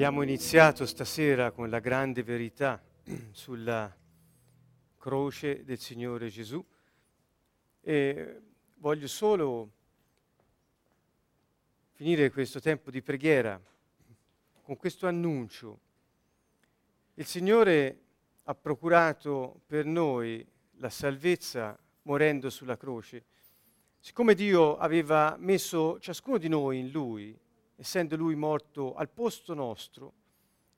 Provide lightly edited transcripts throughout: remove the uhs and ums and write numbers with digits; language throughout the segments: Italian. Abbiamo iniziato stasera con la grande verità sulla croce del Signore Gesù e voglio solo finire questo tempo di preghiera con questo annuncio. Il Signore ha procurato per noi la salvezza morendo sulla croce. Siccome Dio aveva messo ciascuno di noi in Lui, essendo Lui morto al posto nostro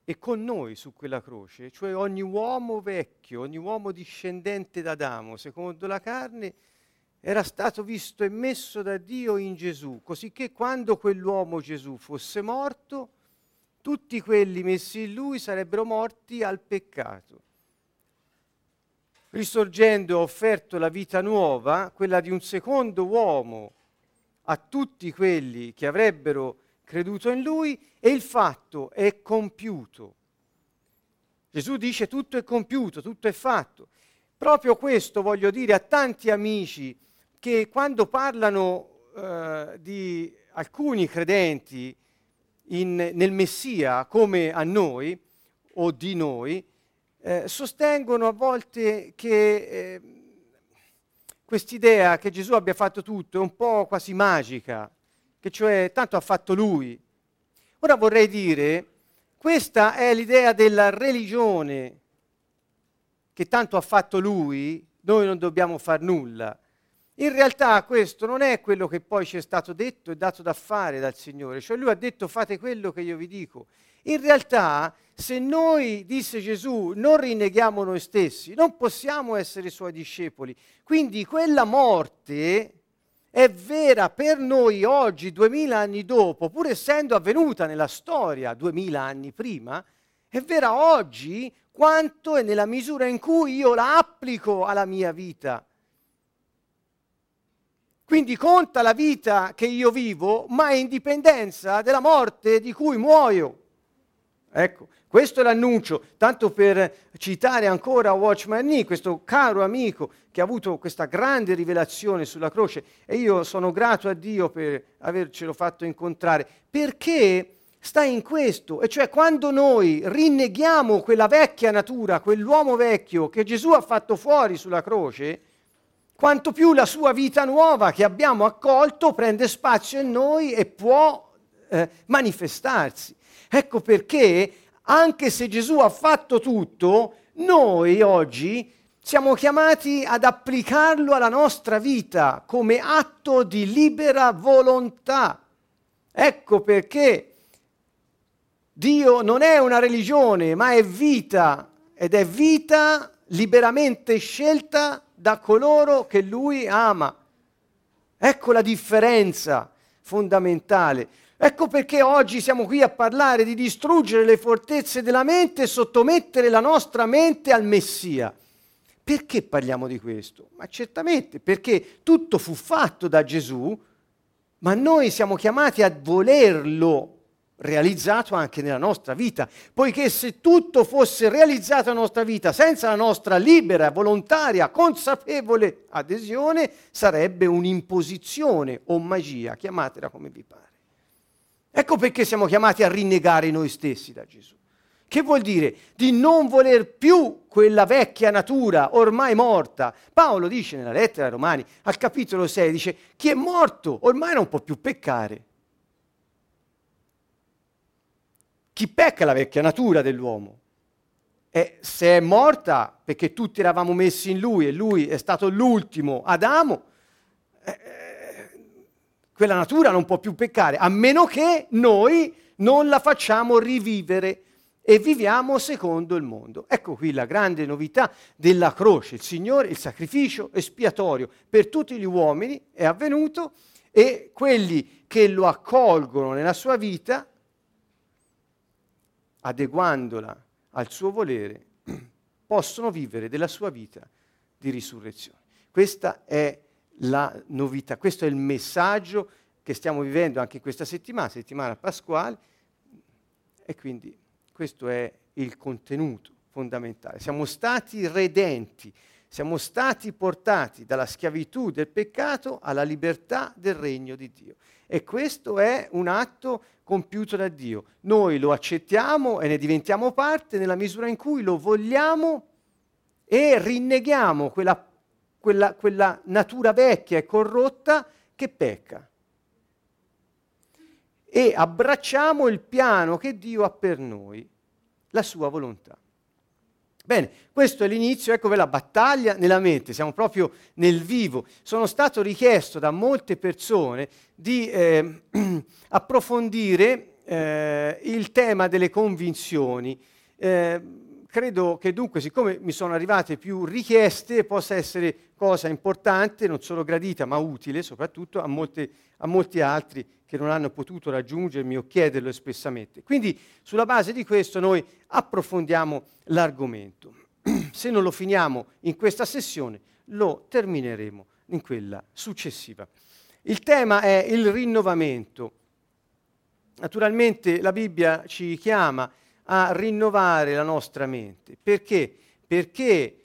e con noi su quella croce, cioè ogni uomo vecchio, ogni uomo discendente da Adamo, secondo la carne, era stato visto e messo da Dio in Gesù, cosicché quando quell'uomo Gesù fosse morto, tutti quelli messi in Lui sarebbero morti al peccato. Risorgendo ha offerto la vita nuova, quella di un secondo uomo, a tutti quelli che avrebbero creduto in Lui, e il fatto è compiuto. Gesù dice tutto è compiuto, tutto è fatto. Proprio questo voglio dire a tanti amici che quando parlano di alcuni credenti nel Messia come a noi o di noi, sostengono a volte che quest'idea che Gesù abbia fatto tutto è un po' quasi magica, che cioè tanto ha fatto Lui. Ora vorrei dire, questa è l'idea della religione, che tanto ha fatto Lui, noi non dobbiamo far nulla. In realtà questo non è quello che poi ci è stato detto e dato da fare dal Signore, cioè Lui ha detto fate quello che io vi dico. In realtà, se noi, disse Gesù, non rinneghiamo noi stessi, non possiamo essere Suoi discepoli. Quindi quella morte è vera per noi oggi, 2000 anni dopo, pur essendo avvenuta nella storia 2000 anni prima, è vera oggi quanto è nella misura in cui io la applico alla mia vita. Quindi conta la vita che io vivo, ma in dipendenza della morte di cui muoio. Ecco, questo è l'annuncio, tanto per citare ancora Watchman Nee, questo caro amico che ha avuto questa grande rivelazione sulla croce, e io sono grato a Dio per avercelo fatto incontrare, perché sta in questo, e cioè quando noi rinneghiamo quella vecchia natura, quell'uomo vecchio che Gesù ha fatto fuori sulla croce, quanto più la sua vita nuova che abbiamo accolto prende spazio in noi e può manifestarsi. Ecco perché, anche se Gesù ha fatto tutto, noi oggi siamo chiamati ad applicarlo alla nostra vita come atto di libera volontà. Ecco perché Dio non è una religione, ma è vita, ed è vita liberamente scelta da coloro che Lui ama. Ecco la differenza fondamentale. Ecco perché oggi siamo qui a parlare di distruggere le fortezze della mente e sottomettere la nostra mente al Messia. Perché parliamo di questo? Ma certamente perché tutto fu fatto da Gesù, ma noi siamo chiamati a volerlo realizzato anche nella nostra vita, poiché se tutto fosse realizzato nella nostra vita senza la nostra libera, volontaria, consapevole adesione, sarebbe un'imposizione o magia, chiamatela come vi pare. Ecco perché siamo chiamati a rinnegare noi stessi da Gesù. Che vuol dire? Di non voler più quella vecchia natura ormai morta. Paolo dice nella lettera ai Romani, al capitolo 6, dice chi è morto ormai non può più peccare. Chi pecca è la vecchia natura dell'uomo. E se è morta, perché tutti eravamo messi in Lui e Lui è stato l'ultimo Adamo, quella natura non può più peccare, a meno che noi non la facciamo rivivere e viviamo secondo il mondo. Ecco qui la grande novità della croce. Il Signore, il sacrificio espiatorio per tutti gli uomini è avvenuto, e quelli che lo accolgono nella sua vita, adeguandola al suo volere, possono vivere della sua vita di risurrezione. Questa è la novità, questo è il messaggio che stiamo vivendo anche questa settimana pasquale, e quindi questo è il contenuto fondamentale. Siamo stati redenti, Siamo stati portati dalla schiavitù del peccato alla libertà del regno di Dio. E questo è un atto compiuto da Dio. Noi lo accettiamo e ne diventiamo parte nella misura in cui lo vogliamo e rinneghiamo quella natura vecchia e corrotta che pecca. E abbracciamo il piano che Dio ha per noi, la sua volontà. Bene, questo è l'inizio, ecco la battaglia nella mente, siamo proprio nel vivo. Sono stato richiesto da molte persone di approfondire il tema delle convinzioni. Credo che dunque, siccome mi sono arrivate più richieste, possa essere cosa importante, non solo gradita, ma utile soprattutto a molti altri che non hanno potuto raggiungermi o chiederlo espressamente. Quindi, sulla base di questo, noi approfondiamo l'argomento. Se non lo finiamo in questa sessione, lo termineremo in quella successiva. Il tema è il rinnovamento. Naturalmente la Bibbia ci chiama a rinnovare la nostra mente. Perché? Perché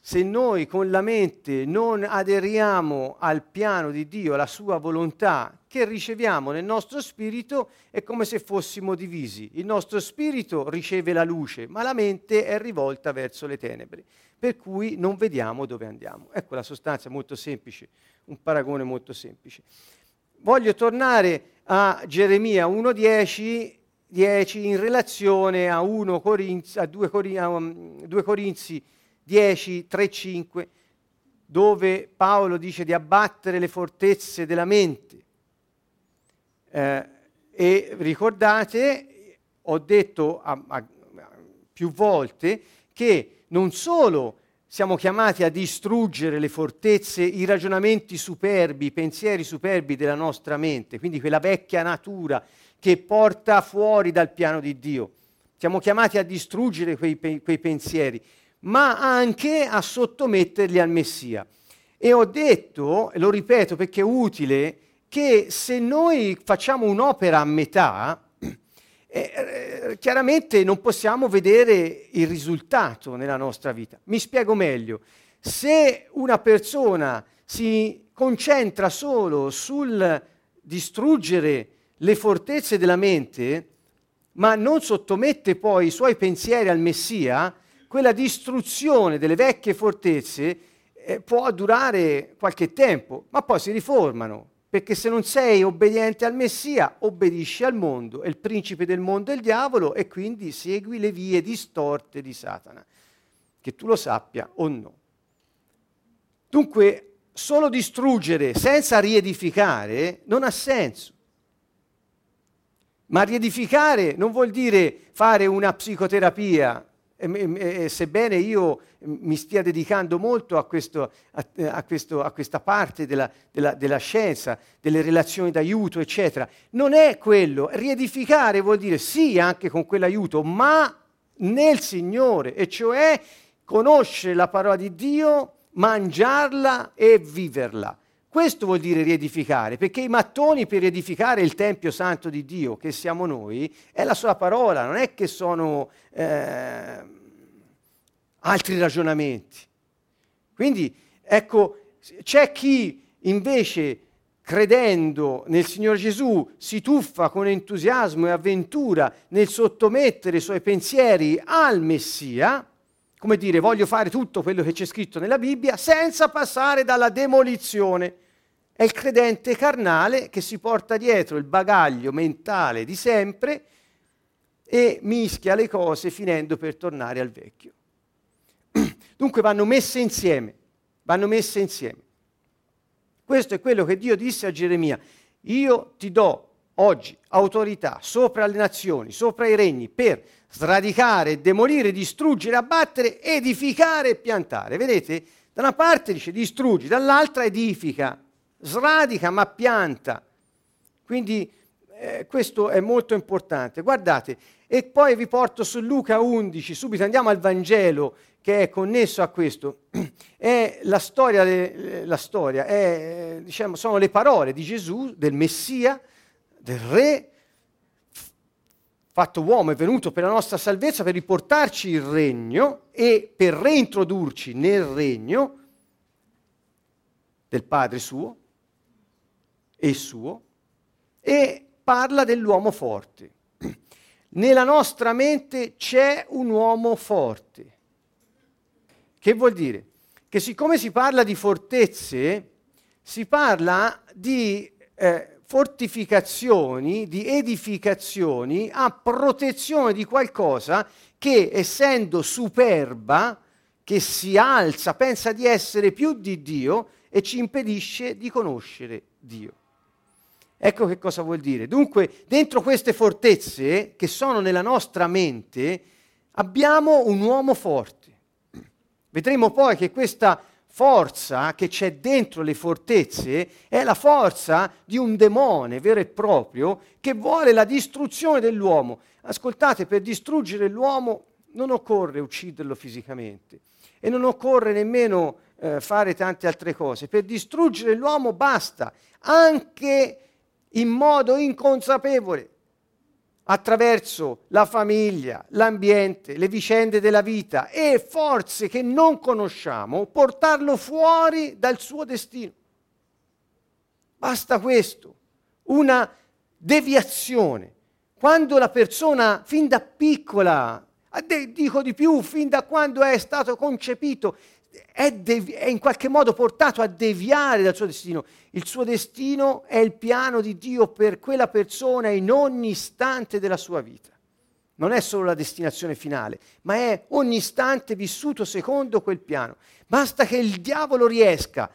se noi con la mente non aderiamo al piano di Dio, alla sua volontà che riceviamo nel nostro spirito, è come se fossimo divisi. Il nostro spirito riceve la luce, ma la mente è rivolta verso le tenebre, per cui non vediamo dove andiamo. Ecco la sostanza molto semplice, un paragone molto semplice. Voglio tornare a Geremia 1:10 in relazione a 2 Corinzi 10, 3, 5, dove Paolo dice di abbattere le fortezze della mente. E ricordate, ho detto più volte, che non solo siamo chiamati a distruggere le fortezze, i ragionamenti superbi, i pensieri superbi della nostra mente, quindi quella vecchia natura che porta fuori dal piano di Dio. Siamo chiamati a distruggere quei pensieri, ma anche a sottometterli al Messia. E ho detto, e lo ripeto perché è utile, che se noi facciamo un'opera a metà, chiaramente non possiamo vedere il risultato nella nostra vita. Mi spiego meglio. Se una persona si concentra solo sul distruggere le fortezze della mente, ma non sottomette poi i suoi pensieri al Messia, quella distruzione delle vecchie fortezze può durare qualche tempo, ma poi si riformano, perché se non sei obbediente al Messia, obbedisci al mondo, e il principe del mondo è il diavolo, e quindi segui le vie distorte di Satana, che tu lo sappia o no. Dunque, solo distruggere senza riedificare non ha senso. Ma riedificare non vuol dire fare una psicoterapia, e sebbene io mi stia dedicando molto a questa parte della scienza, delle relazioni d'aiuto, eccetera, non è quello. Riedificare vuol dire sì, anche con quell'aiuto, ma nel Signore, e cioè conoscere la parola di Dio, mangiarla e viverla. Questo vuol dire riedificare, perché i mattoni per riedificare il Tempio Santo di Dio, che siamo noi, è la sua parola, non è che sono altri ragionamenti. Quindi, ecco, c'è chi invece, credendo nel Signor Gesù, si tuffa con entusiasmo e avventura nel sottomettere i suoi pensieri al Messia, come dire, voglio fare tutto quello che c'è scritto nella Bibbia senza passare dalla demolizione. È il credente carnale che si porta dietro il bagaglio mentale di sempre e mischia le cose finendo per tornare al vecchio. Dunque vanno messe insieme. Questo è quello che Dio disse a Geremia: io ti do oggi autorità sopra le nazioni, sopra i regni, per sradicare, demolire, distruggere, abbattere, edificare e piantare. Vedete? Da una parte dice distruggi, dall'altra edifica, sradica ma pianta. Quindi questo è molto importante. Guardate, e poi vi porto su Luca 11, subito andiamo al Vangelo che è connesso a questo. È la storia, sono le parole di Gesù, del Messia, del Re, fatto uomo, è venuto per la nostra salvezza, per riportarci il regno e per reintrodurci nel regno del Padre suo e suo, e parla dell'uomo forte. Nella nostra mente c'è un uomo forte. Che vuol dire? Che siccome si parla di fortezze, si parla di fortificazioni, di edificazioni a protezione di qualcosa che, essendo superba, che si alza, pensa di essere più di Dio e ci impedisce di conoscere Dio. Ecco che cosa vuol dire. Dunque, dentro queste fortezze che sono nella nostra mente, abbiamo un uomo forte. Vedremo poi che questa forza che c'è dentro le fortezze è la forza di un demone vero e proprio che vuole la distruzione dell'uomo. Ascoltate, per distruggere l'uomo non occorre ucciderlo fisicamente e non occorre nemmeno fare tante altre cose. Per distruggere l'uomo basta, anche in modo inconsapevole, attraverso la famiglia, l'ambiente, le vicende della vita e forze che non conosciamo, portarlo fuori dal suo destino. Basta questo, una deviazione. Quando la persona fin da piccola, dico di più, fin da quando è stato concepito, è in qualche modo portato a deviare dal suo destino. Il suo destino è il piano di Dio per quella persona in ogni istante della sua vita. Non è solo la destinazione finale, ma è ogni istante vissuto secondo quel piano. Basta che il diavolo riesca,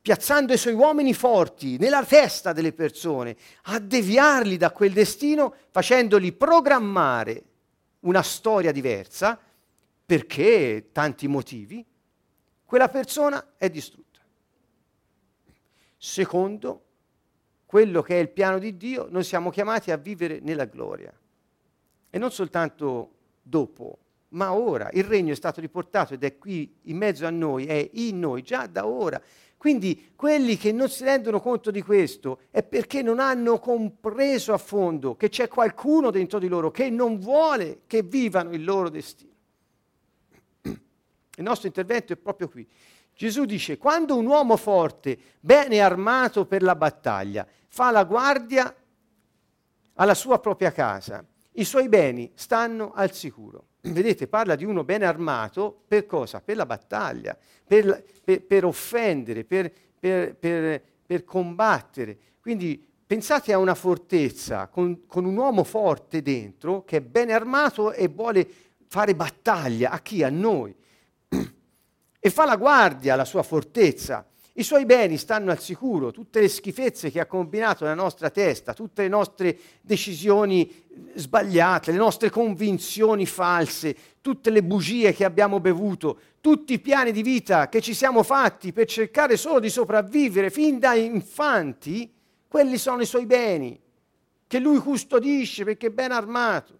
piazzando i suoi uomini forti nella testa delle persone, a deviarli da quel destino, facendoli programmare una storia diversa, perché tanti motivi, quella persona è distrutta. Secondo quello che è il piano di Dio, noi siamo chiamati a vivere nella gloria. E non soltanto dopo, ma ora. Il regno è stato riportato ed è qui in mezzo a noi, è in noi già da ora. Quindi quelli che non si rendono conto di questo è perché non hanno compreso a fondo che c'è qualcuno dentro di loro che non vuole che vivano il loro destino. Il nostro intervento è proprio qui. Gesù dice: quando un uomo forte, bene armato per la battaglia, fa la guardia alla sua propria casa, i suoi beni stanno al sicuro. Vedete, parla di uno ben armato per cosa? Per la battaglia, per offendere, per combattere. Quindi pensate a una fortezza con un uomo forte dentro che è ben armato e vuole fare battaglia. A chi? A noi. E fa la guardia alla sua fortezza, i suoi beni stanno al sicuro, tutte le schifezze che ha combinato nella nostra testa, tutte le nostre decisioni sbagliate, le nostre convinzioni false, tutte le bugie che abbiamo bevuto, tutti i piani di vita che ci siamo fatti per cercare solo di sopravvivere fin da infanti, quelli sono i suoi beni, che lui custodisce perché è ben armato.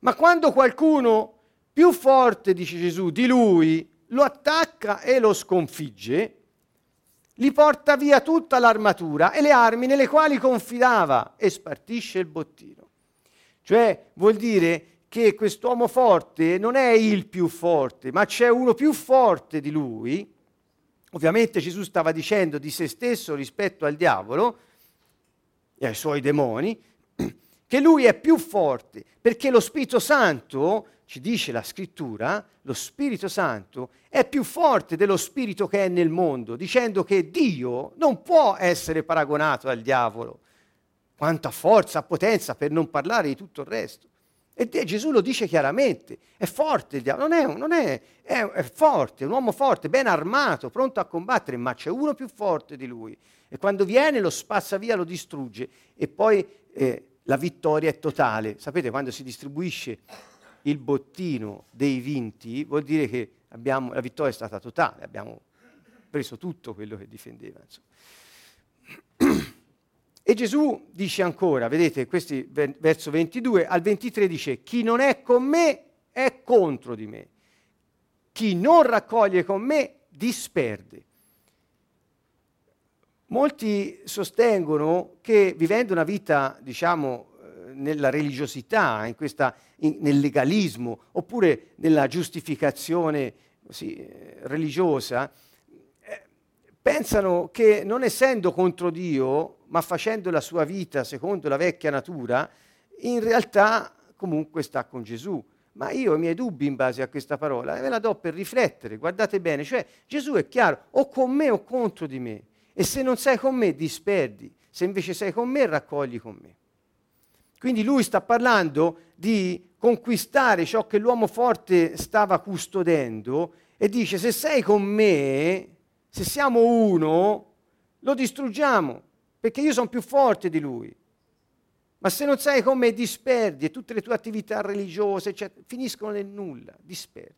Ma quando qualcuno più forte, dice Gesù, di lui, lo attacca e lo sconfigge, gli porta via tutta l'armatura e le armi nelle quali confidava e spartisce il bottino. Cioè, vuol dire che quest'uomo forte non è il più forte, ma c'è uno più forte di lui. Ovviamente Gesù stava dicendo di se stesso rispetto al diavolo e ai suoi demoni, che lui è più forte, perché lo Spirito Santo, ci dice la Scrittura, lo Spirito Santo è più forte dello spirito che è nel mondo, dicendo che Dio non può essere paragonato al diavolo. Quanta forza, potenza, per non parlare di tutto il resto. E Gesù lo dice chiaramente, è forte il diavolo, è forte, un uomo forte, ben armato, pronto a combattere, ma c'è uno più forte di lui. E quando viene lo spazza via, lo distrugge, e poi la vittoria è totale. Sapete, quando si distribuisce il bottino dei vinti, vuol dire che la vittoria è stata totale, abbiamo preso tutto quello che difendeva. Insomma. E Gesù dice ancora, vedete, questi verso 22, al 23 dice: chi non è con me è contro di me, chi non raccoglie con me disperde. Molti sostengono che vivendo una vita, diciamo, nella religiosità, nel legalismo, oppure nella giustificazione religiosa, pensano che non essendo contro Dio, ma facendo la sua vita secondo la vecchia natura, in realtà comunque sta con Gesù. Ma io ho i miei dubbi in base a questa parola, e ve la do per riflettere, guardate bene, cioè Gesù è chiaro, o con me o contro di me, e se non sei con me disperdi, se invece sei con me raccogli con me. Quindi lui sta parlando di conquistare ciò che l'uomo forte stava custodendo e dice se sei con me, se siamo uno, lo distruggiamo, perché io sono più forte di lui. Ma se non sai come disperdi e tutte le tue attività religiose finiscono nel nulla, disperdi.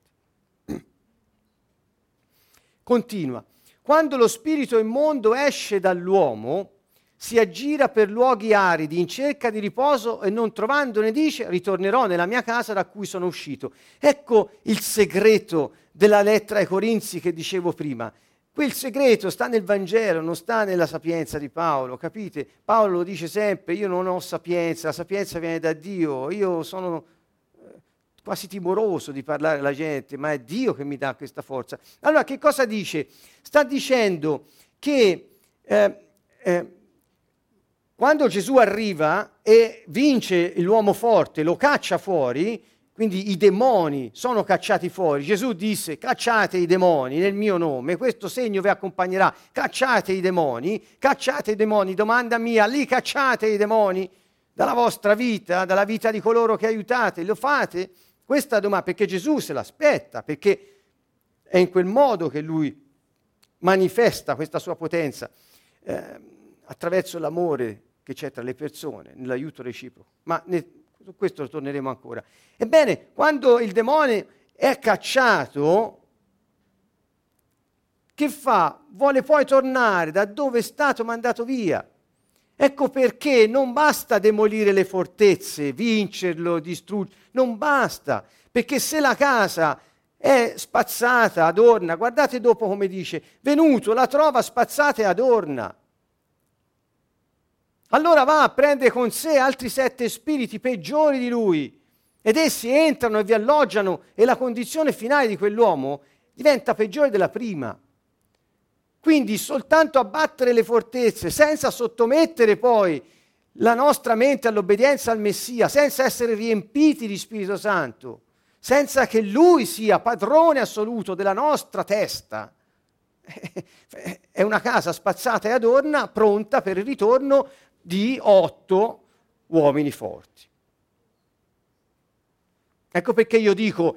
Continua. Quando lo spirito immondo esce dall'uomo, si aggira per luoghi aridi in cerca di riposo e non trovandone dice ritornerò nella mia casa da cui sono uscito. Ecco il segreto della lettera ai Corinzi che dicevo prima. Quel segreto sta nel Vangelo, non sta nella sapienza di Paolo, capite? Paolo dice sempre, io non ho sapienza, la sapienza viene da Dio, io sono quasi timoroso di parlare alla gente, ma è Dio che mi dà questa forza. Allora che cosa dice? Sta dicendo che quando Gesù arriva e vince l'uomo forte, lo caccia fuori, quindi i demoni sono cacciati fuori. Gesù disse, cacciate i demoni nel mio nome, questo segno vi accompagnerà, cacciate i demoni, domanda mia, lì cacciate i demoni dalla vostra vita, dalla vita di coloro che aiutate, lo fate? Questa domanda, perché Gesù se l'aspetta, perché è in quel modo che lui manifesta questa sua potenza, attraverso l'amore che c'è tra le persone, nell'aiuto reciproco, ma su questo torneremo ancora. Ebbene, quando il demonio è cacciato, che fa? Vuole poi tornare da dove è stato mandato via. Ecco perché non basta demolire le fortezze, vincerlo, distruggere, non basta, perché se la casa è spazzata, adorna, guardate dopo come dice, venuto la trova spazzata e adorna. Allora va a prendere con sé altri 7 spiriti peggiori di lui ed essi entrano e vi alloggiano e la condizione finale di quell'uomo diventa peggiore della prima. Quindi soltanto abbattere le fortezze senza sottomettere poi la nostra mente all'obbedienza al Messia, senza essere riempiti di Spirito Santo, senza che Lui sia padrone assoluto della nostra testa. È una casa spazzata e adorna, pronta per il ritorno di 8 uomini forti. Ecco perché io dico,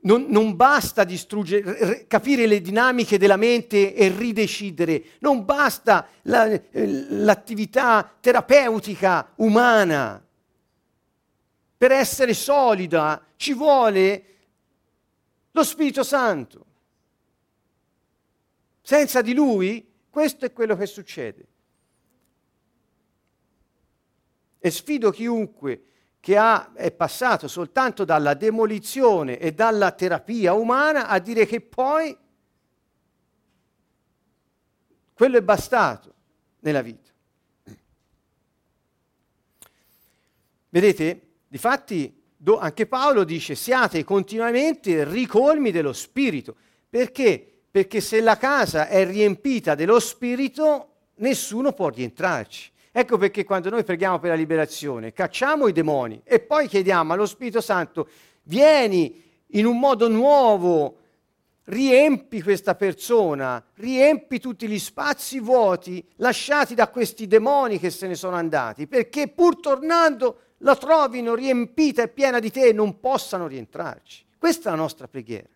non basta distruggere, capire le dinamiche della mente e ridecidere, non basta l'attività terapeutica umana. Per essere solida ci vuole lo Spirito Santo. Senza di Lui, questo è quello che succede. E sfido chiunque che è passato soltanto dalla demolizione e dalla terapia umana a dire che poi quello è bastato nella vita. Vedete? Difatti anche Paolo dice siate continuamente ricolmi dello Spirito. Perché? Perché se la casa è riempita dello Spirito nessuno può rientrarci. Ecco perché quando noi preghiamo per la liberazione, cacciamo i demoni e poi chiediamo allo Spirito Santo, vieni in un modo nuovo, riempi questa persona, riempi tutti gli spazi vuoti lasciati da questi demoni che se ne sono andati, perché pur tornando la trovino riempita e piena di te e non possano rientrarci. Questa è la nostra preghiera.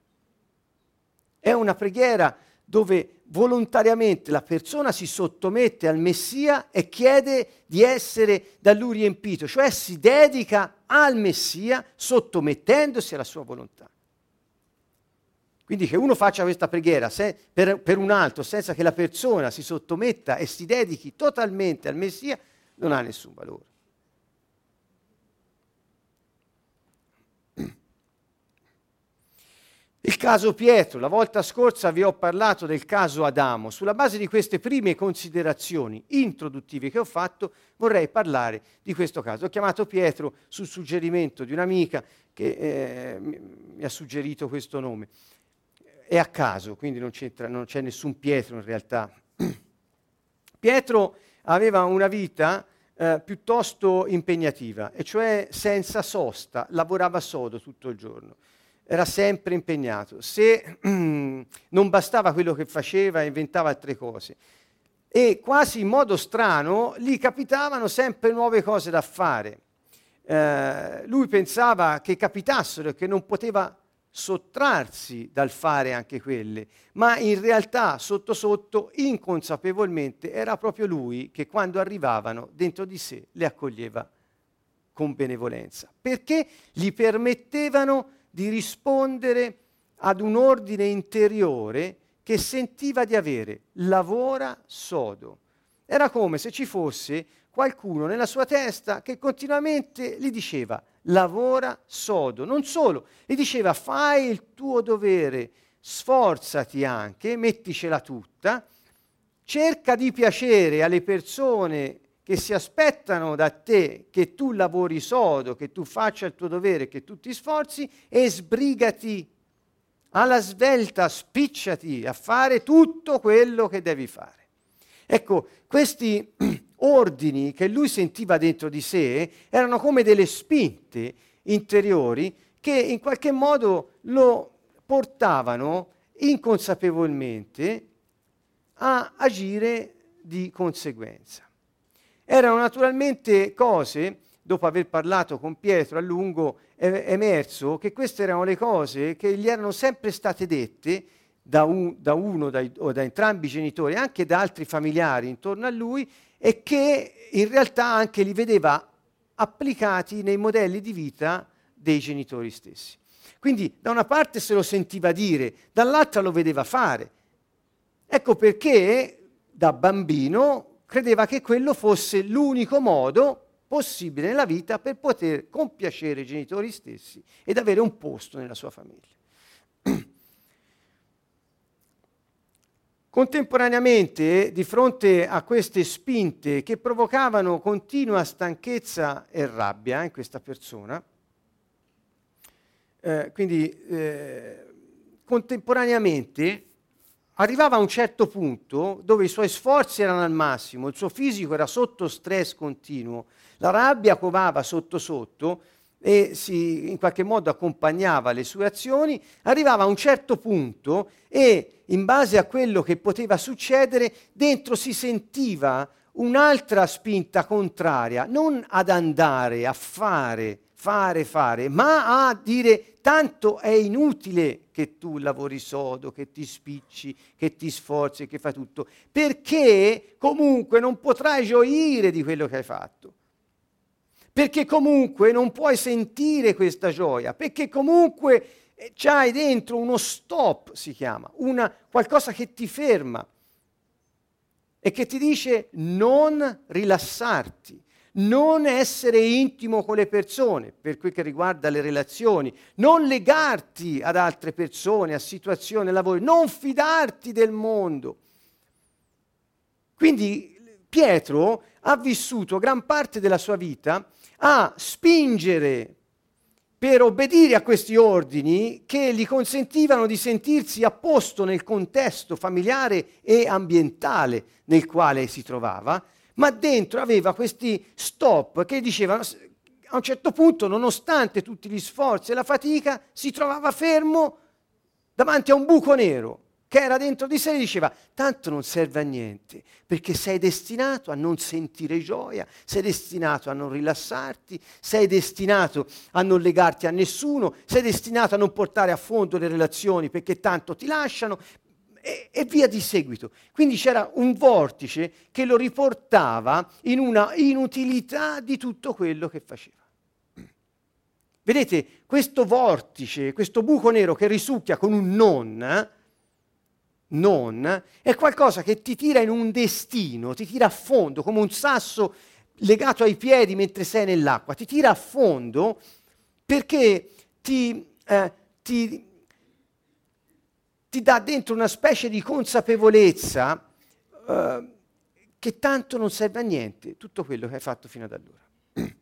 È una preghiera dove volontariamente la persona si sottomette al Messia e chiede di essere da lui riempito, cioè si dedica al Messia sottomettendosi alla sua volontà. Quindi che uno faccia questa preghiera per un altro senza che la persona si sottometta e si dedichi totalmente al Messia non ha nessun valore. Il caso Pietro, la volta scorsa vi ho parlato del caso Adamo. Sulla base di queste prime considerazioni introduttive che ho fatto, vorrei parlare di questo caso. Ho chiamato Pietro sul suggerimento di un'amica che mi ha suggerito questo nome. È a caso, quindi non c'è nessun Pietro in realtà. Pietro aveva una vita piuttosto impegnativa, e cioè senza sosta, lavorava sodo tutto il giorno. Era sempre impegnato. Se non bastava quello che faceva, inventava altre cose. E quasi in modo strano gli capitavano sempre nuove cose da fare. Lui pensava che capitassero e che non poteva sottrarsi dal fare anche quelle, ma in realtà sotto sotto, inconsapevolmente, era proprio lui che quando arrivavano dentro di sé le accoglieva con benevolenza, perché gli permettevano di rispondere ad un ordine interiore che sentiva di avere: lavora sodo. Era come se ci fosse qualcuno nella sua testa che continuamente gli diceva lavora sodo. Non solo, gli diceva fai il tuo dovere, sforzati anche, metticela tutta, cerca di piacere alle persone che si aspettano da te che tu lavori sodo, che tu faccia il tuo dovere, che tu ti sforzi, e sbrigati alla svelta, spicciati a fare tutto quello che devi fare. Ecco, questi ordini che lui sentiva dentro di sé erano come delle spinte interiori che in qualche modo lo portavano inconsapevolmente a agire di conseguenza. Erano naturalmente cose, dopo aver parlato con Pietro a lungo, emerso che queste erano le cose che gli erano sempre state dette da uno o da entrambi i genitori, anche da altri familiari intorno a lui, e che in realtà anche li vedeva applicati nei modelli di vita dei genitori stessi. Quindi da una parte se lo sentiva dire, dall'altra lo vedeva fare. Ecco perché da bambino credeva che quello fosse l'unico modo possibile nella vita per poter compiacere i genitori stessi ed avere un posto nella sua famiglia. Contemporaneamente, di fronte a queste spinte che provocavano continua stanchezza e rabbia in questa persona, contemporaneamente arrivava a un certo punto dove i suoi sforzi erano al massimo, il suo fisico era sotto stress continuo, la rabbia covava sotto sotto e si in qualche modo accompagnava le sue azioni. Arrivava a un certo punto e in base a quello che poteva succedere dentro si sentiva un'altra spinta contraria, non ad andare a fare, ma a dire tanto è inutile che tu lavori sodo, che ti spicci, che ti sforzi, che fai tutto, perché comunque non potrai gioire di quello che hai fatto, perché comunque non puoi sentire questa gioia, perché comunque c'hai dentro uno stop, si chiama, qualcosa che ti ferma e che ti dice non rilassarti. Non essere intimo con le persone, per quel che riguarda le relazioni, non legarti ad altre persone, a situazioni, a lavori, non fidarti del mondo. Quindi Pietro ha vissuto gran parte della sua vita a spingere per obbedire a questi ordini che gli consentivano di sentirsi a posto nel contesto familiare e ambientale nel quale si trovava, ma dentro aveva questi stop che dicevano, a un certo punto, nonostante tutti gli sforzi e la fatica, si trovava fermo davanti a un buco nero che era dentro di sé e diceva tanto non serve a niente, perché sei destinato a non sentire gioia, sei destinato a non rilassarti, sei destinato a non legarti a nessuno, sei destinato a non portare a fondo le relazioni perché tanto ti lasciano, e via di seguito. Quindi c'era un vortice che lo riportava in una inutilità di tutto quello che faceva. Vedete, questo vortice, questo buco nero che risucchia con un non, è qualcosa che ti tira in un destino, ti tira a fondo, come un sasso legato ai piedi mentre sei nell'acqua, ti tira a fondo perché ti ti dà dentro una specie di consapevolezza che tanto non serve a niente tutto quello che hai fatto fino ad allora.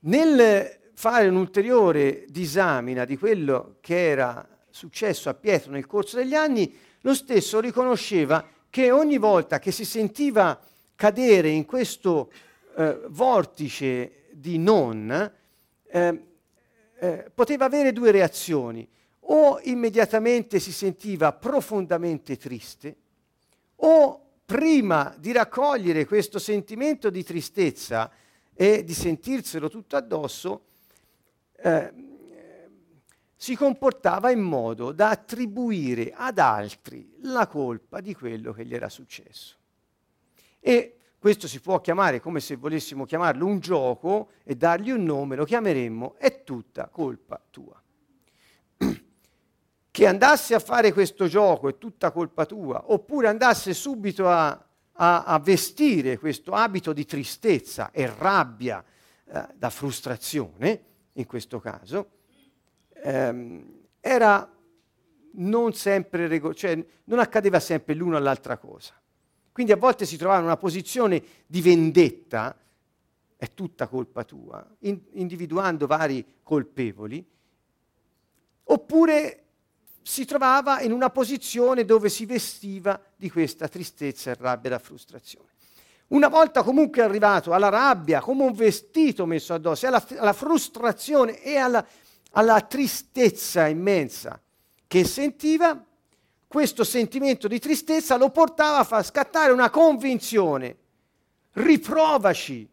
Nel fare un'ulteriore disamina di quello che era successo a Pietro nel corso degli anni, lo stesso riconosceva che ogni volta che si sentiva cadere in questo vortice di non, poteva avere due reazioni: o immediatamente si sentiva profondamente triste, o prima di raccogliere questo sentimento di tristezza e di sentirselo tutto addosso, si comportava in modo da attribuire ad altri la colpa di quello che gli era successo. E questo si può chiamare, come se volessimo chiamarlo un gioco e dargli un nome, lo chiameremmo "è tutta colpa tua". Che andasse a fare questo gioco "è tutta colpa tua", oppure andasse subito a vestire questo abito di tristezza e rabbia, da frustrazione, in questo caso, era non sempre cioè non accadeva sempre l'uno all'altra cosa. Quindi a volte si trovava in una posizione di vendetta, è tutta colpa tua, individuando vari colpevoli, oppure si trovava in una posizione dove si vestiva di questa tristezza e rabbia da frustrazione. Una volta comunque arrivato alla rabbia, come un vestito messo addosso, alla frustrazione e alla tristezza immensa che sentiva, questo sentimento di tristezza lo portava a far scattare una convinzione: riprovaci,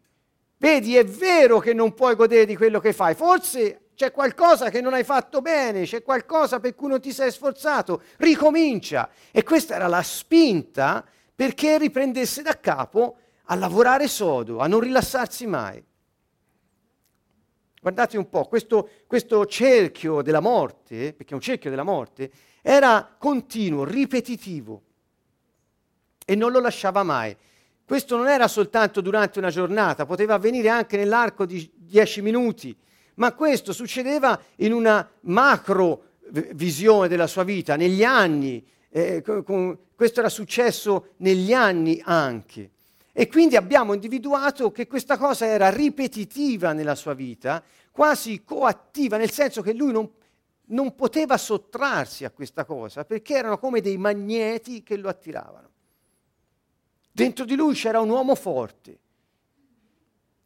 vedi, è vero che non puoi godere di quello che fai, forse c'è qualcosa che non hai fatto bene, c'è qualcosa per cui non ti sei sforzato, ricomincia. E questa era la spinta perché riprendesse da capo a lavorare sodo, a non rilassarsi mai. Guardate un po', questo cerchio della morte, perché è un cerchio della morte, era continuo, ripetitivo, e non lo lasciava mai. Questo non era soltanto durante una giornata, poteva avvenire anche nell'arco di 10 minuti, ma questo succedeva in una macro visione della sua vita, negli anni. Questo era successo negli anni anche. E quindi abbiamo individuato che questa cosa era ripetitiva nella sua vita, quasi coattiva, nel senso che lui non poteva sottrarsi a questa cosa, perché erano come dei magneti che lo attiravano. Dentro di lui c'era un uomo forte,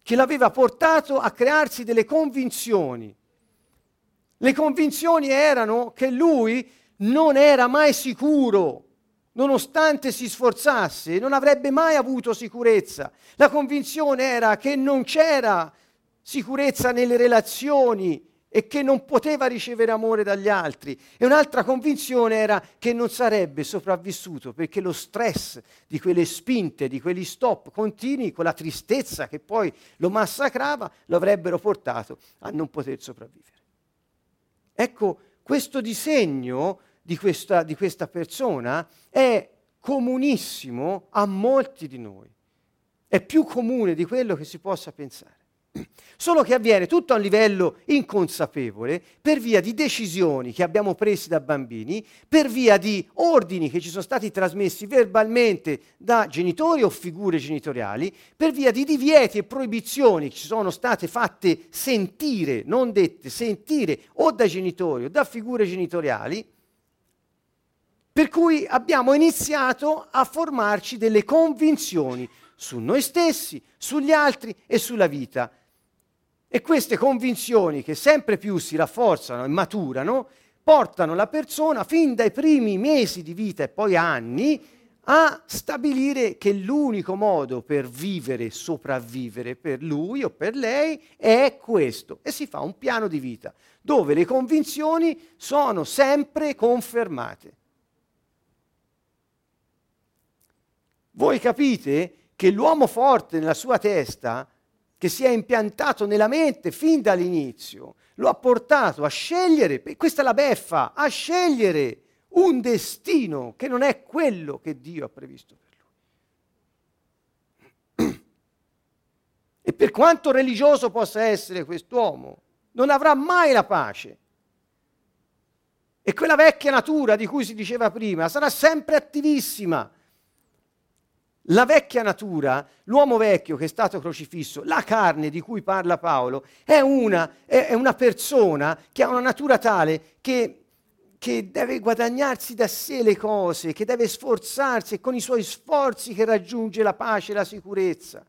che l'aveva portato a crearsi delle convinzioni. Le convinzioni erano che lui non era mai sicuro. Nonostante si sforzasse, non avrebbe mai avuto sicurezza. La convinzione era che non c'era sicurezza nelle relazioni e che non poteva ricevere amore dagli altri. E un'altra convinzione era che non sarebbe sopravvissuto perché lo stress di quelle spinte, di quegli stop continui, con la tristezza che poi lo massacrava, lo avrebbero portato a non poter sopravvivere. Ecco, questo disegno di questa persona è comunissimo a molti di noi, è più comune di quello che si possa pensare, solo che avviene tutto a un livello inconsapevole, per via di decisioni che abbiamo presi da bambini, per via di ordini che ci sono stati trasmessi verbalmente da genitori o figure genitoriali, per via di divieti e proibizioni che ci sono state fatte sentire, non dette, sentire, o da genitori o da figure genitoriali, per cui abbiamo iniziato a formarci delle convinzioni su noi stessi, sugli altri e sulla vita. E queste convinzioni, che sempre più si rafforzano e maturano, portano la persona fin dai primi mesi di vita e poi anni a stabilire che l'unico modo per vivere, sopravvivere per lui o per lei è questo. E si fa un piano di vita dove le convinzioni sono sempre confermate. Voi capite che l'uomo forte nella sua testa, che si è impiantato nella mente fin dall'inizio, lo ha portato a scegliere, questa è la beffa, a scegliere un destino che non è quello che Dio ha previsto per lui. E per quanto religioso possa essere quest'uomo, non avrà mai la pace, E quella vecchia natura di cui si diceva prima sarà sempre attivissima. La vecchia natura, l'uomo vecchio che è stato crocifisso, la carne di cui parla Paolo, è una persona che ha una natura tale che deve guadagnarsi da sé le cose, che deve sforzarsi, e con i suoi sforzi che raggiunge la pace e la sicurezza.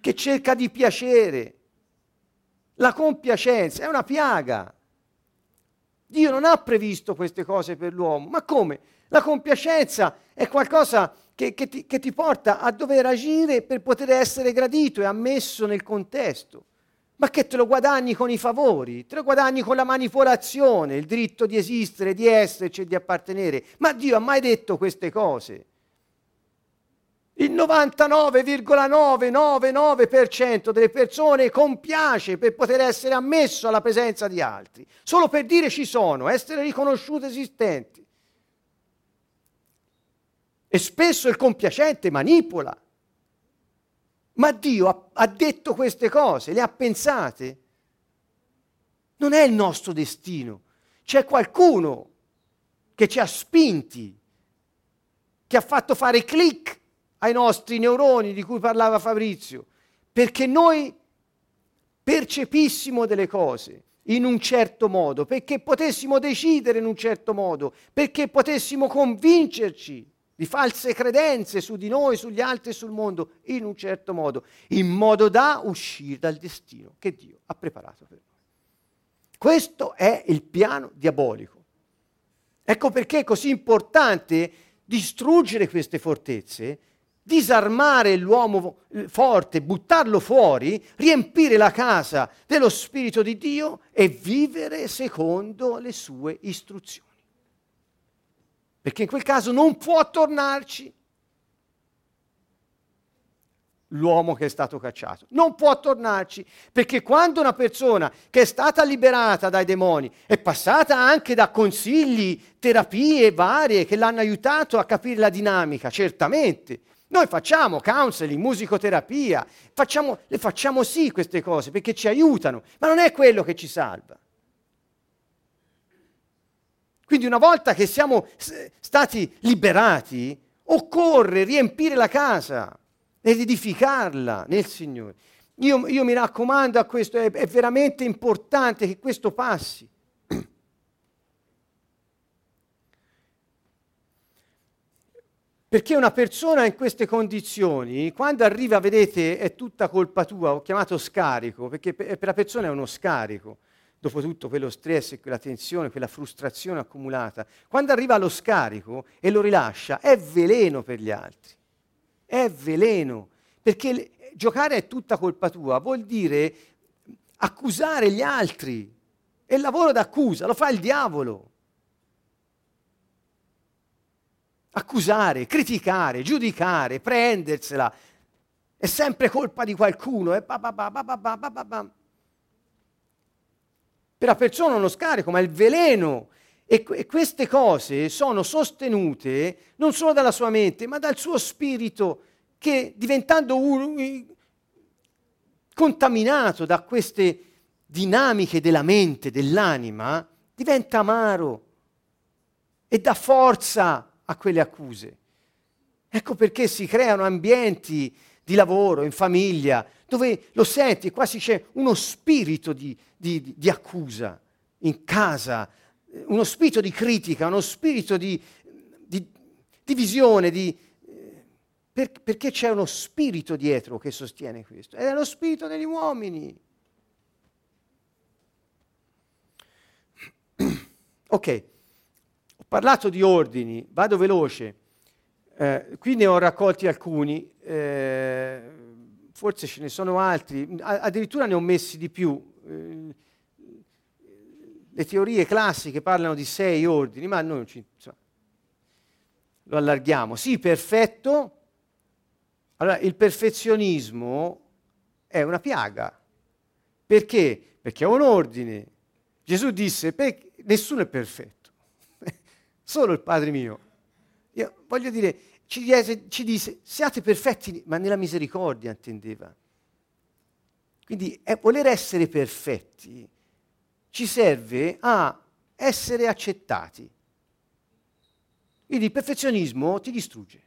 Che cerca di piacere. La compiacenza è una piaga. Dio non ha previsto queste cose per l'uomo. Ma come? La compiacenza è qualcosa che ti porta a dover agire per poter essere gradito e ammesso nel contesto. Ma che te lo guadagni con i favori, te lo guadagni con la manipolazione, il diritto di esistere, di esserci e di appartenere. Ma Dio ha mai detto queste cose? Il 99,999% delle persone compiace per poter essere ammesso alla presenza di altri, solo per dire ci sono, essere riconosciute esistenti. E spesso il compiacente manipola. Ma Dio ha detto queste cose, le ha pensate? Non è il nostro destino. C'è qualcuno che ci ha spinti, che ha fatto fare click ai nostri neuroni di cui parlava Fabrizio, perché noi percepissimo delle cose in un certo modo, perché potessimo decidere in un certo modo, perché potessimo convincerci di false credenze su di noi, sugli altri e sul mondo, in un certo modo, in modo da uscire dal destino che Dio ha preparato per noi. Questo è il piano diabolico. Ecco perché è così importante distruggere queste fortezze, disarmare l'uomo forte, buttarlo fuori, riempire la casa dello Spirito di Dio e vivere secondo le sue istruzioni. Perché in quel caso non può tornarci l'uomo che è stato cacciato. Non può tornarci, perché quando una persona che è stata liberata dai demoni è passata anche da consigli, terapie varie che l'hanno aiutato a capire la dinamica, certamente. Noi facciamo counseling, musicoterapia, le facciamo sì queste cose perché ci aiutano, ma non è quello che ci salva. Quindi una volta che siamo stati liberati, occorre riempire la casa ed edificarla nel Signore. Io mi raccomando a questo, è veramente importante che questo passi. Perché una persona in queste condizioni, quando arriva, vedete, è tutta colpa tua, ho chiamato scarico, perché per la persona è uno scarico, dopo tutto quello stress e quella tensione, quella frustrazione accumulata. Quando arriva allo scarico e lo rilascia, è veleno per gli altri. È veleno, perché giocare è tutta colpa tua vuol dire accusare gli altri, e il lavoro d'accusa lo fa il diavolo. Accusare, criticare, giudicare, prendersela, è sempre colpa di qualcuno. Per la persona uno scarico, ma il veleno. E queste cose sono sostenute non solo dalla sua mente, ma dal suo spirito, che diventando contaminato da queste dinamiche della mente, dell'anima, diventa amaro e dà forza a quelle accuse. Ecco perché si creano ambienti di lavoro, in famiglia, dove lo senti, quasi c'è uno spirito di accusa in casa, uno spirito di critica, uno spirito di divisione, perché c'è uno spirito dietro che sostiene questo. Ed è lo spirito degli uomini. Ok, ho parlato di ordini, vado veloce. Qui ne ho raccolti alcuni, forse ce ne sono altri, addirittura ne ho messi di più. Le teorie classiche parlano di 6 ordini, ma noi lo allarghiamo. Sì, perfetto. Allora, il perfezionismo è una piaga. Perché? Perché è un ordine. Gesù disse, nessuno è perfetto, solo il Padre mio. Io voglio dire, ci disse, siate perfetti, ma nella misericordia intendeva. Quindi voler essere perfetti ci serve a essere accettati. Quindi il perfezionismo ti distrugge.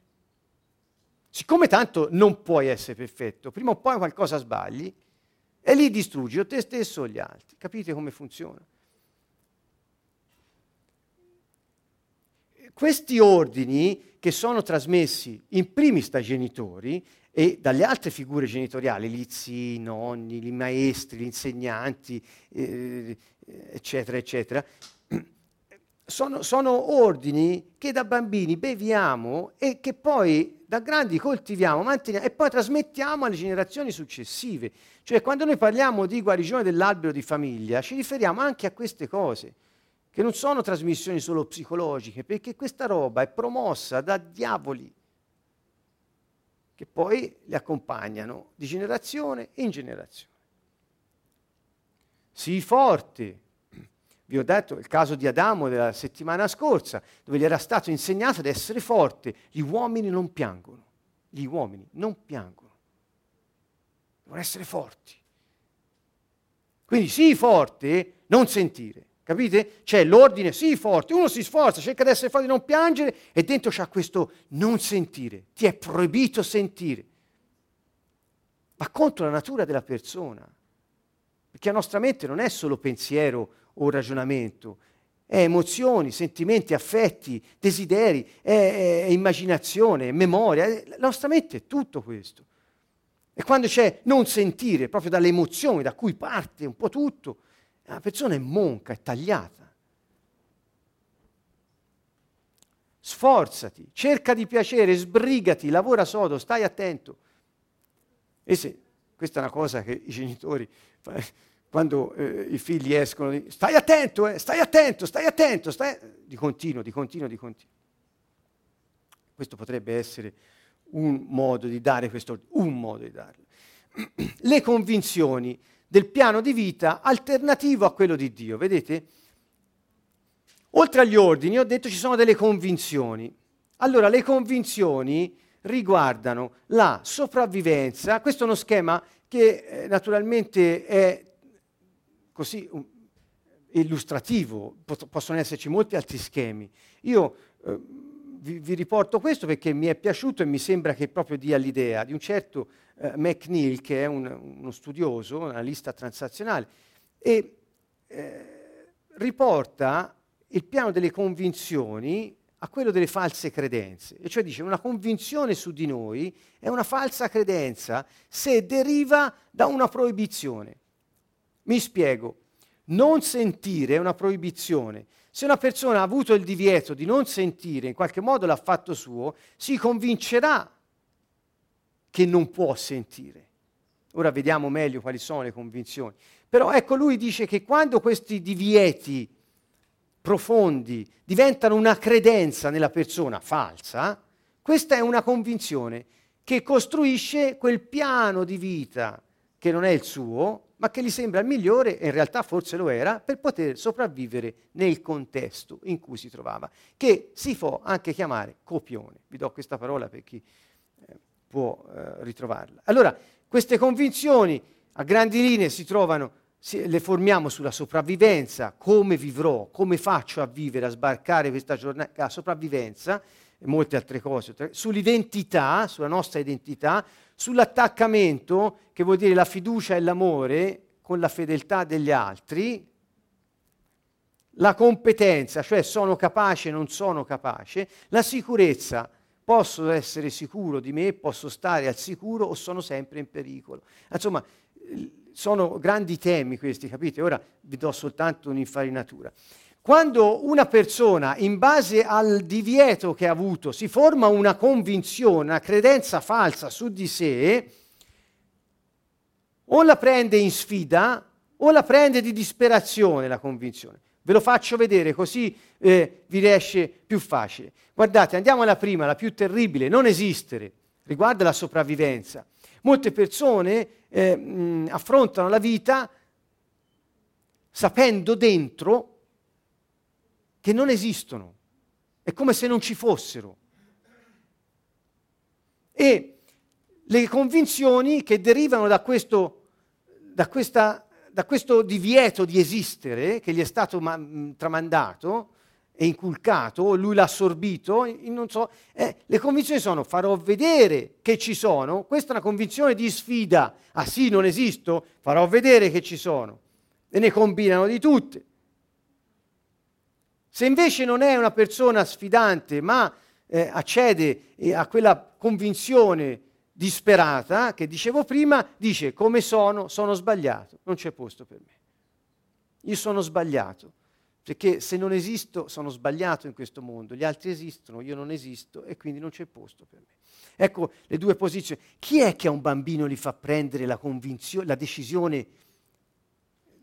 Siccome tanto non puoi essere perfetto, prima o poi qualcosa sbagli e lì distruggi o te stesso o gli altri. Capite come funziona? Questi ordini che sono trasmessi in primis dai genitori e dalle altre figure genitoriali, gli zii, i nonni, i maestri, gli insegnanti, eccetera, eccetera, sono ordini che da bambini beviamo e che poi da grandi coltiviamo, manteniamo e poi trasmettiamo alle generazioni successive. Cioè, quando noi parliamo di guarigione dell'albero di famiglia, ci riferiamo anche a queste cose, che non sono trasmissioni solo psicologiche, perché questa roba è promossa da diavoli che poi le accompagnano di generazione in generazione. Sii forte. Vi ho detto il caso di Adamo della settimana scorsa, dove gli era stato insegnato ad essere forte. Gli uomini non piangono. Gli uomini non piangono. Devono essere forti. Quindi sii forte, non sentire. Capite? C'è l'ordine, sii forte, uno si sforza, cerca di essere forte, di non piangere, e dentro c'ha questo non sentire, ti è proibito sentire. Va contro la natura della persona, perché la nostra mente non è solo pensiero o ragionamento, è emozioni, sentimenti, affetti, desideri, è immaginazione, è memoria, la nostra mente è tutto questo. E quando c'è non sentire, proprio dalle emozioni, da cui parte un po' tutto, la persona è monca, è tagliata. Sforzati, cerca di piacere, sbrigati, lavora sodo, stai attento. E se, questa è una cosa che i genitori, quando i figli escono, stai attento, stai attento, di continuo. Questo potrebbe essere un modo di dare questo, un modo di darlo. Le convinzioni del piano di vita alternativo a quello di Dio, vedete? Oltre agli ordini, ho detto, ci sono delle convinzioni. Allora, le convinzioni riguardano la sopravvivenza. Questo è uno schema che naturalmente è così illustrativo, possono esserci molti altri schemi. Io vi riporto questo perché mi è piaciuto e mi sembra che proprio dia l'idea di un certo McNeil, che è uno studioso, un analista transazionale, e riporta il piano delle convinzioni a quello delle false credenze. E cioè dice, una convinzione su di noi è una falsa credenza se deriva da una proibizione. Mi spiego. Non sentire è una proibizione. Se una persona ha avuto il divieto di non sentire, in qualche modo l'ha fatto suo, si convincerà che non può sentire. Ora vediamo meglio quali sono le convinzioni. Però ecco, lui dice che quando questi divieti profondi diventano una credenza nella persona falsa, questa è una convinzione che costruisce quel piano di vita che non è il suo, ma che gli sembra il migliore, e in realtà forse lo era, per poter sopravvivere nel contesto in cui si trovava, che si può anche chiamare copione. Vi do questa parola per chi può ritrovarla. Allora, queste convinzioni a grandi linee si trovano, le formiamo sulla sopravvivenza, come vivrò, come faccio a vivere, a sbarcare questa giornata, la sopravvivenza, e molte altre cose, sull'identità, sulla nostra identità, sull'attaccamento, che vuol dire la fiducia e l'amore con la fedeltà degli altri, la competenza, cioè sono capace, non sono capace, la sicurezza, posso essere sicuro di me, posso stare al sicuro o sono sempre in pericolo. Insomma, sono grandi temi questi, capite? Ora vi do soltanto un'infarinatura. Quando una persona, in base al divieto che ha avuto, si forma una convinzione, una credenza falsa su di sé, o la prende in sfida, o la prende di disperazione la convinzione. Ve lo faccio vedere così vi riesce più facile. Guardate, andiamo alla prima, la più terribile, non esistere, riguarda la sopravvivenza. Molte persone affrontano la vita sapendo dentro che non esistono, è come se non ci fossero. E le convinzioni che derivano da questo da questo divieto di esistere che gli è stato tramandato e inculcato, lui l'ha assorbito, non so, le convinzioni sono: farò vedere che ci sono. Questa è una convinzione di sfida. Ah sì, non esisto? Farò vedere che ci sono. E ne combinano di tutte. Se invece non è una persona sfidante, ma accede a quella convinzione disperata che dicevo prima, dice: come sono sbagliato, non c'è posto per me. Io sono sbagliato, perché se non esisto sono sbagliato in questo mondo, gli altri esistono, io non esisto e quindi non c'è posto per me. Ecco le due posizioni. Chi è che a un bambino gli fa prendere la convinzione, la decisione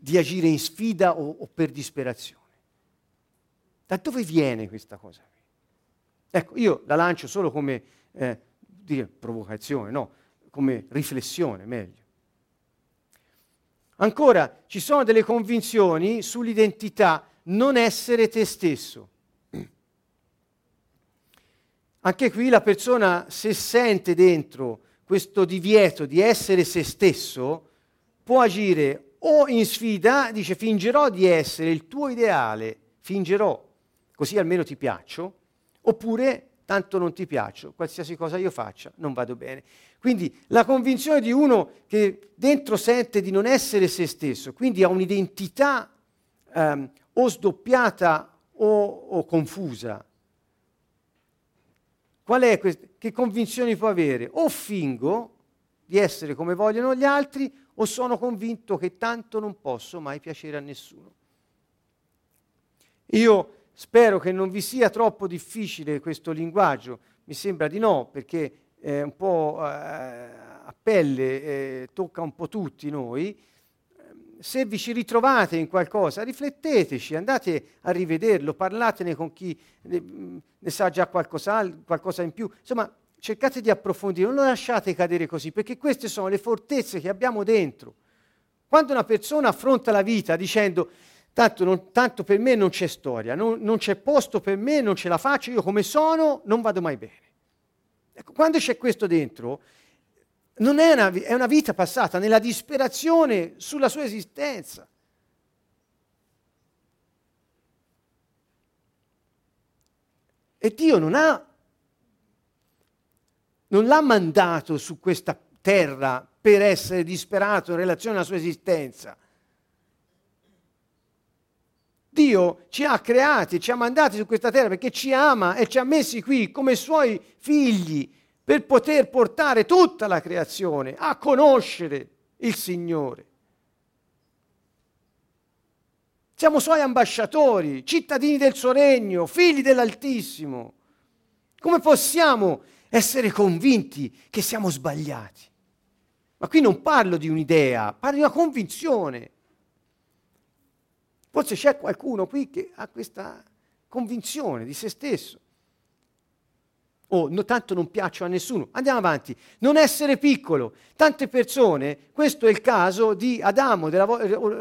di agire in sfida o per disperazione? Da dove viene questa cosa? Ecco, io la lancio solo come provocazione, no, come riflessione, meglio. Ancora, ci sono delle convinzioni sull'identità, non essere te stesso. Anche qui la persona, se sente dentro questo divieto di essere se stesso, può agire o in sfida, dice: fingerò di essere il tuo ideale, fingerò, così almeno ti piaccio, oppure tanto non ti piaccio, qualsiasi cosa io faccia non vado bene. Quindi la convinzione di uno che dentro sente di non essere se stesso, quindi ha un'identità o sdoppiata o confusa. Qual è questa? Che convinzioni può avere? O fingo di essere come vogliono gli altri, o sono convinto che tanto non posso mai piacere a nessuno. Io spero che non vi sia troppo difficile questo linguaggio, mi sembra di no, perché è un po' a pelle, tocca un po' tutti noi. Se vi ci ritrovate in qualcosa, rifletteteci, andate a rivederlo, parlatene con chi ne sa già qualcosa in più, insomma cercate di approfondire, non lo lasciate cadere così, perché queste sono le fortezze che abbiamo dentro. Quando una persona affronta la vita dicendo: tanto per me non c'è storia, non c'è posto per me, non ce la faccio, io come sono non vado mai bene. Ecco, quando c'è questo dentro, non è è una vita passata nella disperazione sulla sua esistenza. E Dio non l'ha mandato su questa terra per essere disperato in relazione alla sua esistenza. Dio ci ha creati, ci ha mandati su questa terra perché ci ama e ci ha messi qui come suoi figli per poter portare tutta la creazione a conoscere il Signore. Siamo suoi ambasciatori, cittadini del suo regno, figli dell'Altissimo. Come possiamo essere convinti che siamo sbagliati? Ma qui non parlo di un'idea, parlo di una convinzione. Forse c'è qualcuno qui che ha questa convinzione di se stesso. Tanto non piaccio a nessuno. Andiamo avanti. Non essere piccolo. Tante persone, questo è il caso di Adamo,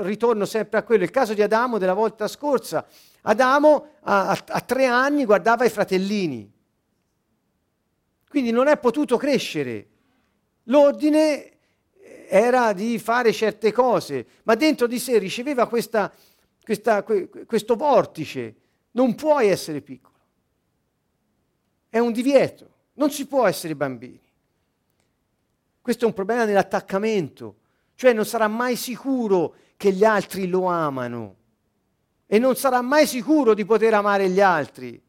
ritorno sempre a quello, il caso di Adamo della volta scorsa. Adamo a 3 anni guardava i fratellini. Quindi non è potuto crescere. L'ordine era di fare certe cose, ma dentro di sé riceveva questo vortice: non puoi essere piccolo, è un divieto, non si può essere bambini. Questo è un problema nell'attaccamento, cioè non sarà mai sicuro che gli altri lo amano e non sarà mai sicuro di poter amare gli altri,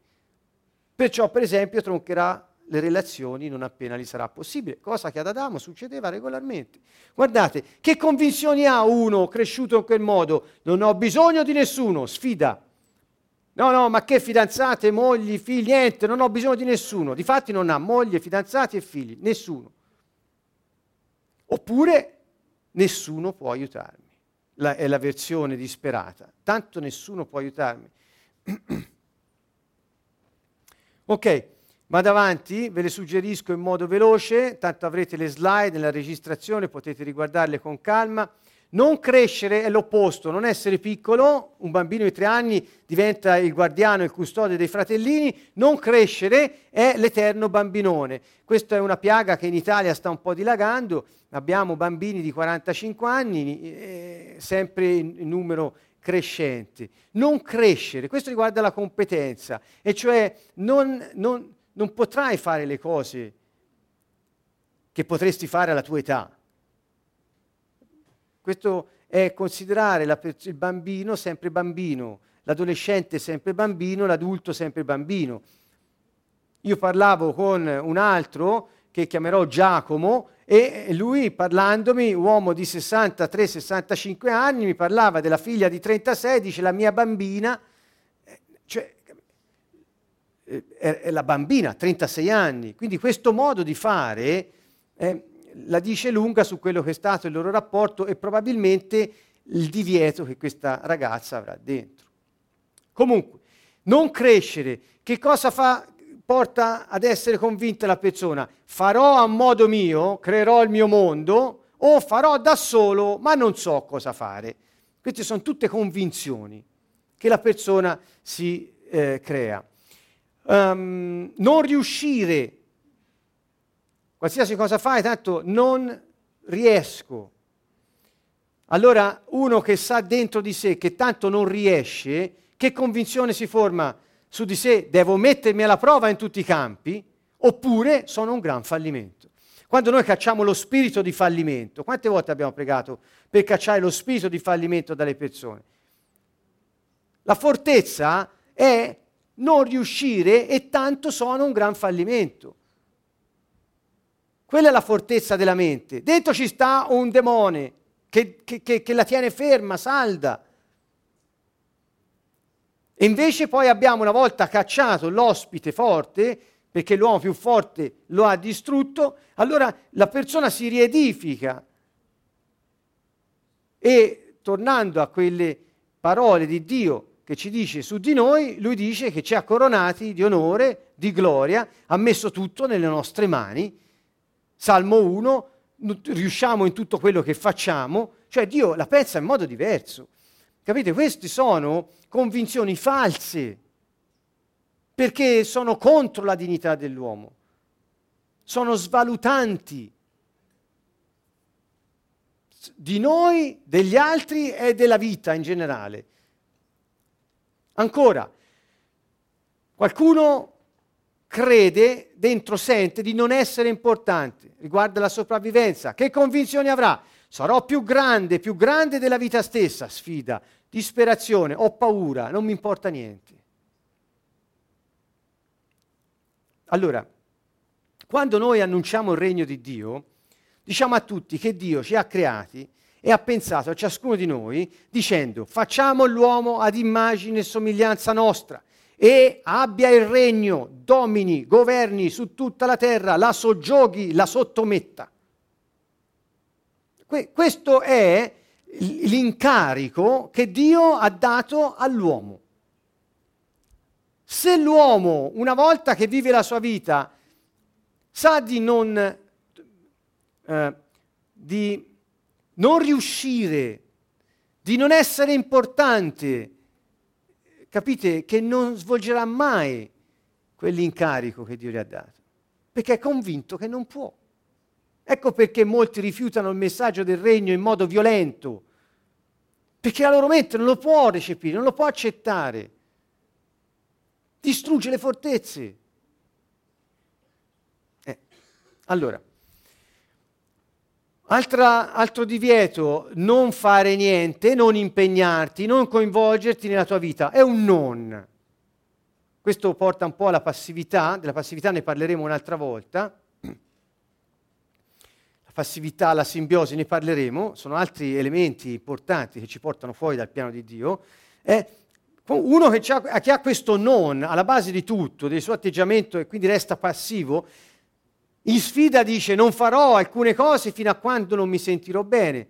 perciò per esempio troncherà le relazioni non appena gli sarà possibile, cosa che ad Adamo succedeva regolarmente. Guardate, che convinzioni ha uno cresciuto in quel modo? Non ho bisogno di nessuno, sfida. No, ma che fidanzate, mogli, figli, niente, non ho bisogno di nessuno. Difatti non ha moglie, fidanzati e figli, nessuno. Oppure nessuno può aiutarmi. È la versione disperata. Tanto nessuno può aiutarmi. Ok. Vado avanti, ve le suggerisco in modo veloce, tanto avrete le slide nella registrazione, potete riguardarle con calma. Non crescere è l'opposto, non essere piccolo, un bambino di 3 anni diventa il guardiano, il custode dei fratellini, non crescere è l'eterno bambinone. Questa è una piaga che in Italia sta un po' dilagando, abbiamo bambini di 45 anni, sempre in numero crescente. Non crescere, questo riguarda la competenza, e cioè non potrai fare le cose che potresti fare alla tua età. Questo è considerare il bambino sempre bambino, l'adolescente sempre bambino, l'adulto sempre bambino. Io parlavo con un altro che chiamerò Giacomo e lui, parlandomi, uomo di 63-65 anni, mi parlava della figlia di 36, dice la mia bambina, cioè è la bambina, 36 anni. Quindi questo modo di fare la dice lunga su quello che è stato il loro rapporto e probabilmente il divieto che questa ragazza avrà dentro. Comunque, non crescere, che cosa fa, porta ad essere convinta la persona? Farò a modo mio, creerò il mio mondo, o farò da solo, ma non so cosa fare. Queste sono tutte convinzioni che la persona si crea. Non riuscire. Qualsiasi cosa fai, tanto non riesco. Allora uno che sa dentro di sé che tanto non riesce, che convinzione si forma su di sé? Devo mettermi alla prova in tutti i campi, oppure sono un gran fallimento. Quando noi cacciamo lo spirito di fallimento, quante volte abbiamo pregato per cacciare lo spirito di fallimento dalle persone? La fortezza è non riuscire e tanto sono un gran fallimento. Quella è la fortezza della mente. Dentro ci sta un demone che la tiene ferma, salda. E invece poi abbiamo, una volta cacciato l'ospite forte, perché l'uomo più forte lo ha distrutto, allora la persona si riedifica. E tornando a quelle parole di Dio che ci dice su di noi, lui dice che ci ha coronati di onore, di gloria, ha messo tutto nelle nostre mani. Salmo 1, riusciamo in tutto quello che facciamo, cioè Dio la pensa in modo diverso. Capite? Queste sono convinzioni false, perché sono contro la dignità dell'uomo, sono svalutanti di noi, degli altri e della vita in generale. Ancora, qualcuno crede, dentro sente di non essere importante, riguarda la sopravvivenza. Che convinzioni avrà? Sarò più grande della vita stessa, sfida, disperazione, ho paura, non mi importa niente. Allora, quando noi annunciamo il regno di Dio, diciamo a tutti che Dio ci ha creati e ha pensato a ciascuno di noi dicendo: facciamo l'uomo ad immagine e somiglianza nostra, e abbia il regno, domini, governi su tutta la terra, la soggioghi, la sottometta. Questo è l'incarico che Dio ha dato all'uomo. Se l'uomo, una volta che vive la sua vita, sa di non riuscire, di non essere importante, capite che non svolgerà mai quell'incarico che Dio gli ha dato, perché è convinto che non può. Ecco perché molti rifiutano il messaggio del regno in modo violento, perché la loro mente non lo può recepire, non lo può accettare. Distrugge le fortezze. Allora, altro divieto, non fare niente, non impegnarti, non coinvolgerti nella tua vita. È un non. Questo porta un po' alla passività, della passività ne parleremo un'altra volta. La passività, la simbiosi ne parleremo, sono altri elementi importanti che ci portano fuori dal piano di Dio. Uno che ha questo non alla base di tutto, del suo atteggiamento e quindi resta passivo, in sfida dice: non farò alcune cose fino a quando non mi sentirò bene,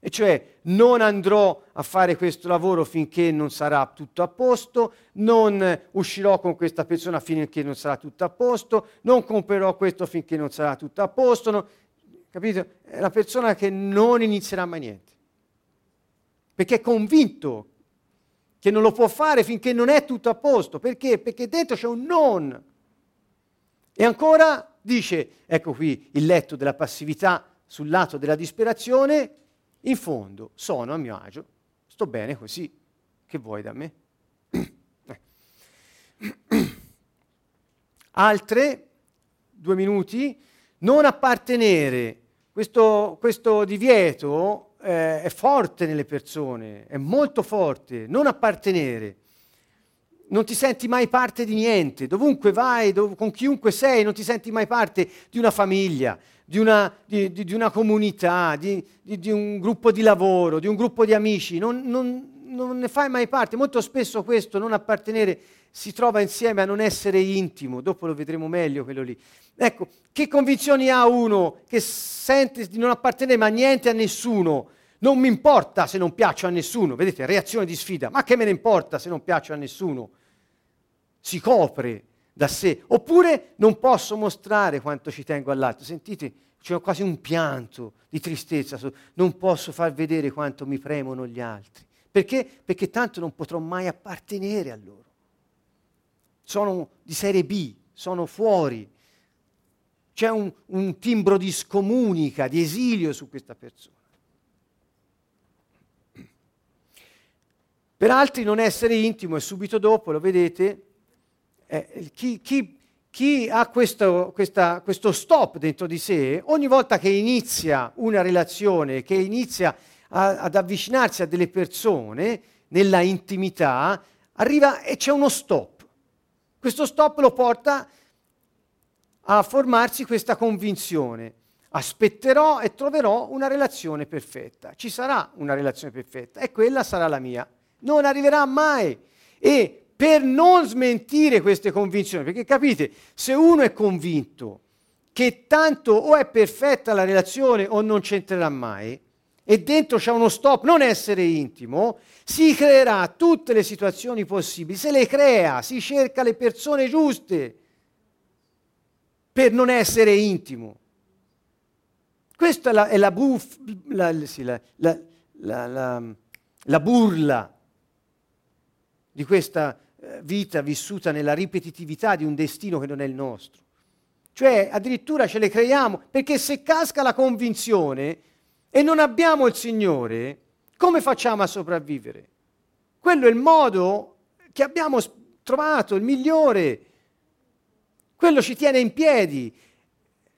e cioè non andrò a fare questo lavoro finché non sarà tutto a posto, non uscirò con questa persona finché non sarà tutto a posto, non comprerò questo finché non sarà tutto a posto, capito? È la persona che non inizierà mai niente. perché è convinto che non lo può fare finché non è tutto a posto. Perché? Perché dentro c'è un non. E ancora dice, ecco qui il letto della passività sul lato della disperazione, in fondo sono a mio agio, sto bene così, che vuoi da me? Altre, 2 minuti, non appartenere. Questo divieto è forte nelle persone, è molto forte, non appartenere. Non ti senti mai parte di niente, dovunque vai, con chiunque sei, non ti senti mai parte di una famiglia, di una comunità, di un gruppo di lavoro, di un gruppo di amici, non ne fai mai parte. Molto spesso questo non appartenere si trova insieme a non essere intimo, dopo lo vedremo meglio quello lì. Ecco, che convinzioni ha uno che sente di non appartenere a niente, a nessuno? Non mi importa se non piaccio a nessuno, vedete, reazione di sfida, ma che me ne importa se non piaccio a nessuno? Si copre da sé, oppure non posso mostrare quanto ci tengo all'altro, sentite, c'è quasi un pianto di tristezza, non posso far vedere quanto mi premono gli altri, perché? Perché tanto non potrò mai appartenere a loro, sono di serie B, sono fuori, c'è un timbro di scomunica, di esilio su questa persona. Per altri non essere intimo, e subito dopo, lo vedete, chi ha questo stop dentro di sé, ogni volta che inizia una relazione, che inizia ad avvicinarsi a delle persone nella intimità, arriva e c'è uno stop. Questo stop lo porta a formarsi questa convinzione. Aspetterò e troverò una relazione perfetta. Ci sarà una relazione perfetta e quella sarà la mia. Non arriverà mai. E per non smentire queste convinzioni, perché capite, se uno è convinto che tanto o è perfetta la relazione o non c'entrerà mai, e dentro c'è uno stop, non essere intimo, si creerà tutte le situazioni possibili, se le crea, si cerca le persone giuste per non essere intimo. Questa è la burla di questa vita vissuta nella ripetitività di un destino che non è il nostro. Cioè addirittura ce le creiamo, perché se casca la convinzione e non abbiamo il Signore, come facciamo a sopravvivere? Quello è il modo che abbiamo trovato, il migliore. Quello ci tiene in piedi,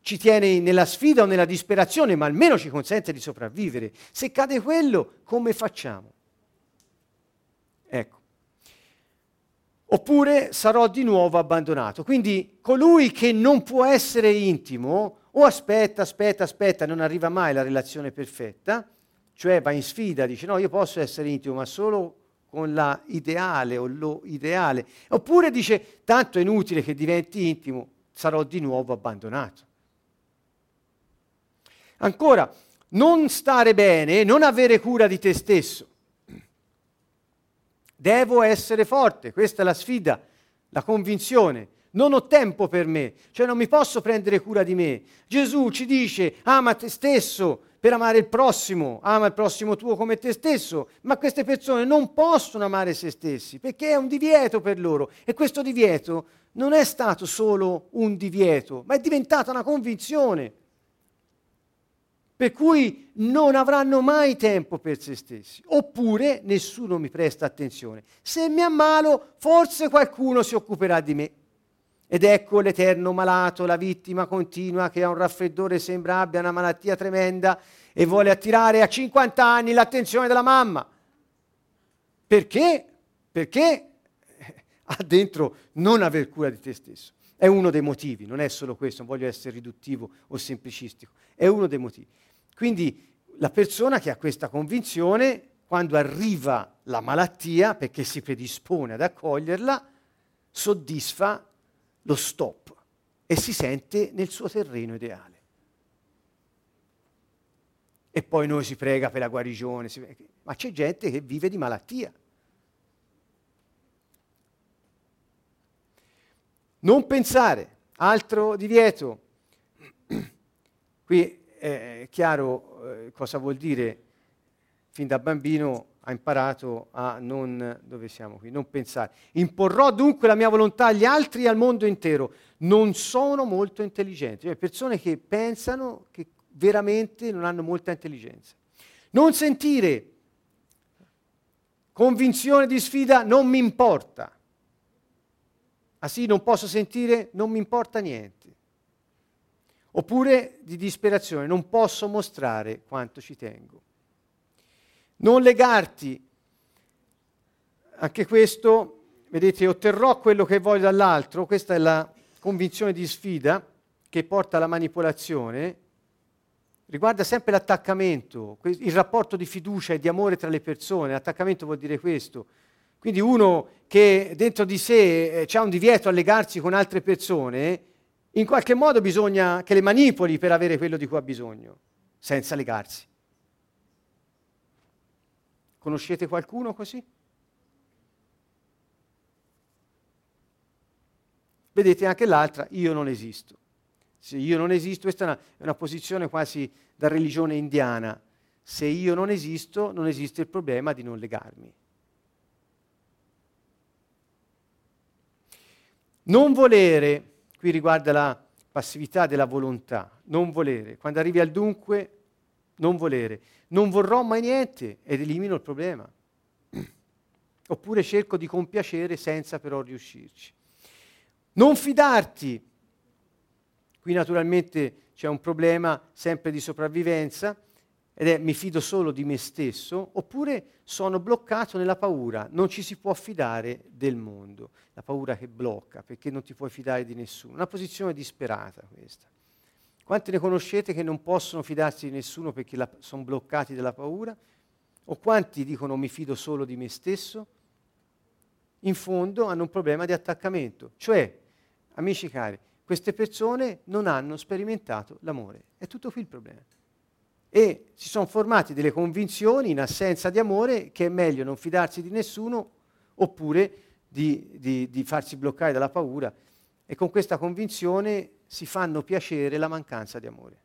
ci tiene nella sfida o nella disperazione, ma almeno ci consente di sopravvivere. Se cade quello, come facciamo? Ecco. Oppure sarò di nuovo abbandonato. Quindi colui che non può essere intimo o aspetta, non arriva mai la relazione perfetta, cioè va in sfida, dice no, io posso essere intimo ma solo con la ideale o lo ideale, oppure dice tanto è inutile che diventi intimo, sarò di nuovo abbandonato. Ancora, non stare bene, non avere cura di te stesso. Devo essere forte, questa è la sfida, la convinzione. Non ho tempo per me, cioè non mi posso prendere cura di me. Gesù ci dice, ama te stesso per amare il prossimo, ama il prossimo tuo come te stesso, ma queste persone non possono amare se stessi, perché è un divieto per loro. E questo divieto non è stato solo un divieto, ma è diventata una convinzione, per cui non avranno mai tempo per se stessi, oppure nessuno mi presta attenzione. Se mi ammalo, forse qualcuno si occuperà di me. Ed ecco l'eterno malato, la vittima continua che ha un raffreddore, sembra abbia una malattia tremenda e vuole attirare a 50 anni l'attenzione della mamma. Perché? Perché ha dentro non aver cura di te stesso. È uno dei motivi, non è solo questo, non voglio essere riduttivo o semplicistico, è uno dei motivi. Quindi la persona che ha questa convinzione, quando arriva la malattia, perché si predispone ad accoglierla, soddisfa lo stop e si sente nel suo terreno ideale. E poi noi si prega per la guarigione, ma c'è gente che vive di malattia. Non pensare, altro divieto. Qui è chiaro cosa vuol dire, fin da bambino ha imparato a non, dove siamo qui, non pensare. Imporrò dunque la mia volontà agli altri e al mondo intero. Non sono molto intelligenti. Cioè, persone che pensano che veramente non hanno molta intelligenza. Non sentire. Convinzione di sfida, non mi importa. Ah sì, non posso sentire, non mi importa niente. Oppure di disperazione, non posso mostrare quanto ci tengo. Non legarti. Anche questo, vedete, otterrò quello che voglio dall'altro. Questa è la convinzione di sfida che porta alla manipolazione. Riguarda sempre l'attaccamento, il rapporto di fiducia e di amore tra le persone. L'attaccamento vuol dire questo. Quindi uno che dentro di sé c'ha un divieto a legarsi con altre persone, in qualche modo bisogna che le manipoli per avere quello di cui ha bisogno, senza legarsi. Conoscete qualcuno così? Vedete anche l'altra, io non esisto. Se io non esisto, questa è una posizione quasi da religione indiana. Se io non esisto, non esiste il problema di non legarmi. Non volere, qui riguarda la passività della volontà, non volere. Quando arrivi al dunque, non volere. Non vorrò mai niente ed elimino il problema. Oppure cerco di compiacere senza però riuscirci. Non fidarti. Qui naturalmente c'è un problema sempre di sopravvivenza ed è mi fido solo di me stesso, oppure sono bloccato nella paura, non ci si può fidare del mondo, la paura che blocca perché non ti puoi fidare di nessuno, una posizione disperata questa. Quanti ne conoscete che non possono fidarsi di nessuno perché sono bloccati dalla paura? O quanti dicono mi fido solo di me stesso? In fondo hanno un problema di attaccamento, cioè, amici cari, queste persone non hanno sperimentato l'amore. È tutto qui il problema. E si sono formati delle convinzioni in assenza di amore che è meglio non fidarsi di nessuno oppure di farsi bloccare dalla paura. E con questa convinzione si fanno piacere la mancanza di amore.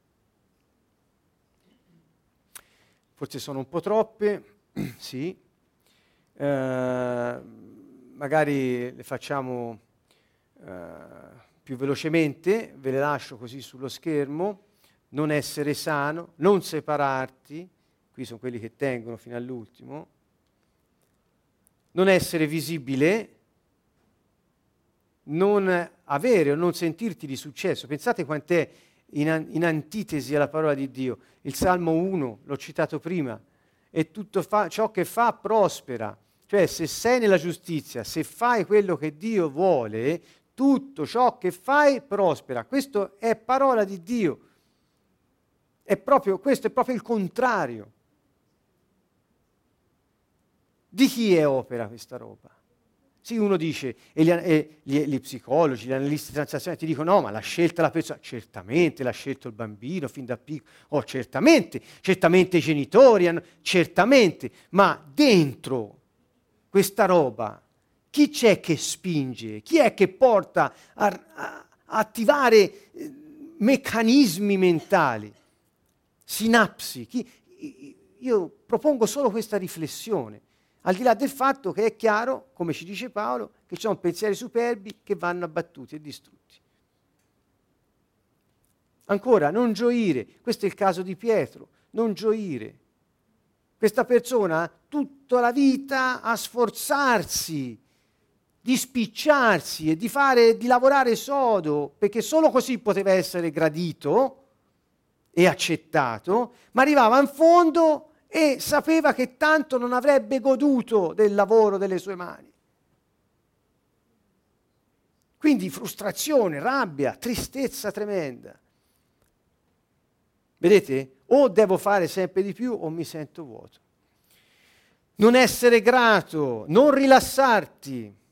Forse sono un po' troppe, sì. Magari le facciamo... più velocemente, ve le lascio così sullo schermo, non essere sano, non separarti, qui sono quelli che tengono fino all'ultimo, non essere visibile, non avere o non sentirti di successo. Pensate quant'è in antitesi alla parola di Dio. Il Salmo 1, l'ho citato prima, e tutto ciò che fa prospera. Cioè se sei nella giustizia, se fai quello che Dio vuole, tutto ciò che fai prospera. Questo è parola di Dio. Questo è proprio il contrario. Di chi è opera questa roba? Sì, uno dice, gli psicologi, gli analisti transazionali ti dicono, no, ma la scelta della persona, certamente l'ha scelto il bambino fin da piccolo, certamente i genitori hanno, certamente, ma dentro questa roba, chi c'è che spinge? Chi è che porta a attivare meccanismi mentali, sinapsi? Io propongo solo questa riflessione, al di là del fatto che è chiaro, come ci dice Paolo, che ci sono pensieri superbi che vanno abbattuti e distrutti. Ancora, non gioire, questo è il caso di Pietro, non gioire. Questa persona tutta la vita a sforzarsi di spicciarsi e di lavorare sodo, perché solo così poteva essere gradito e accettato, ma arrivava in fondo e sapeva che tanto non avrebbe goduto del lavoro delle sue mani. Quindi frustrazione, rabbia, tristezza tremenda. Vedete? O devo fare sempre di più o mi sento vuoto. Non essere grato, non rilassarti.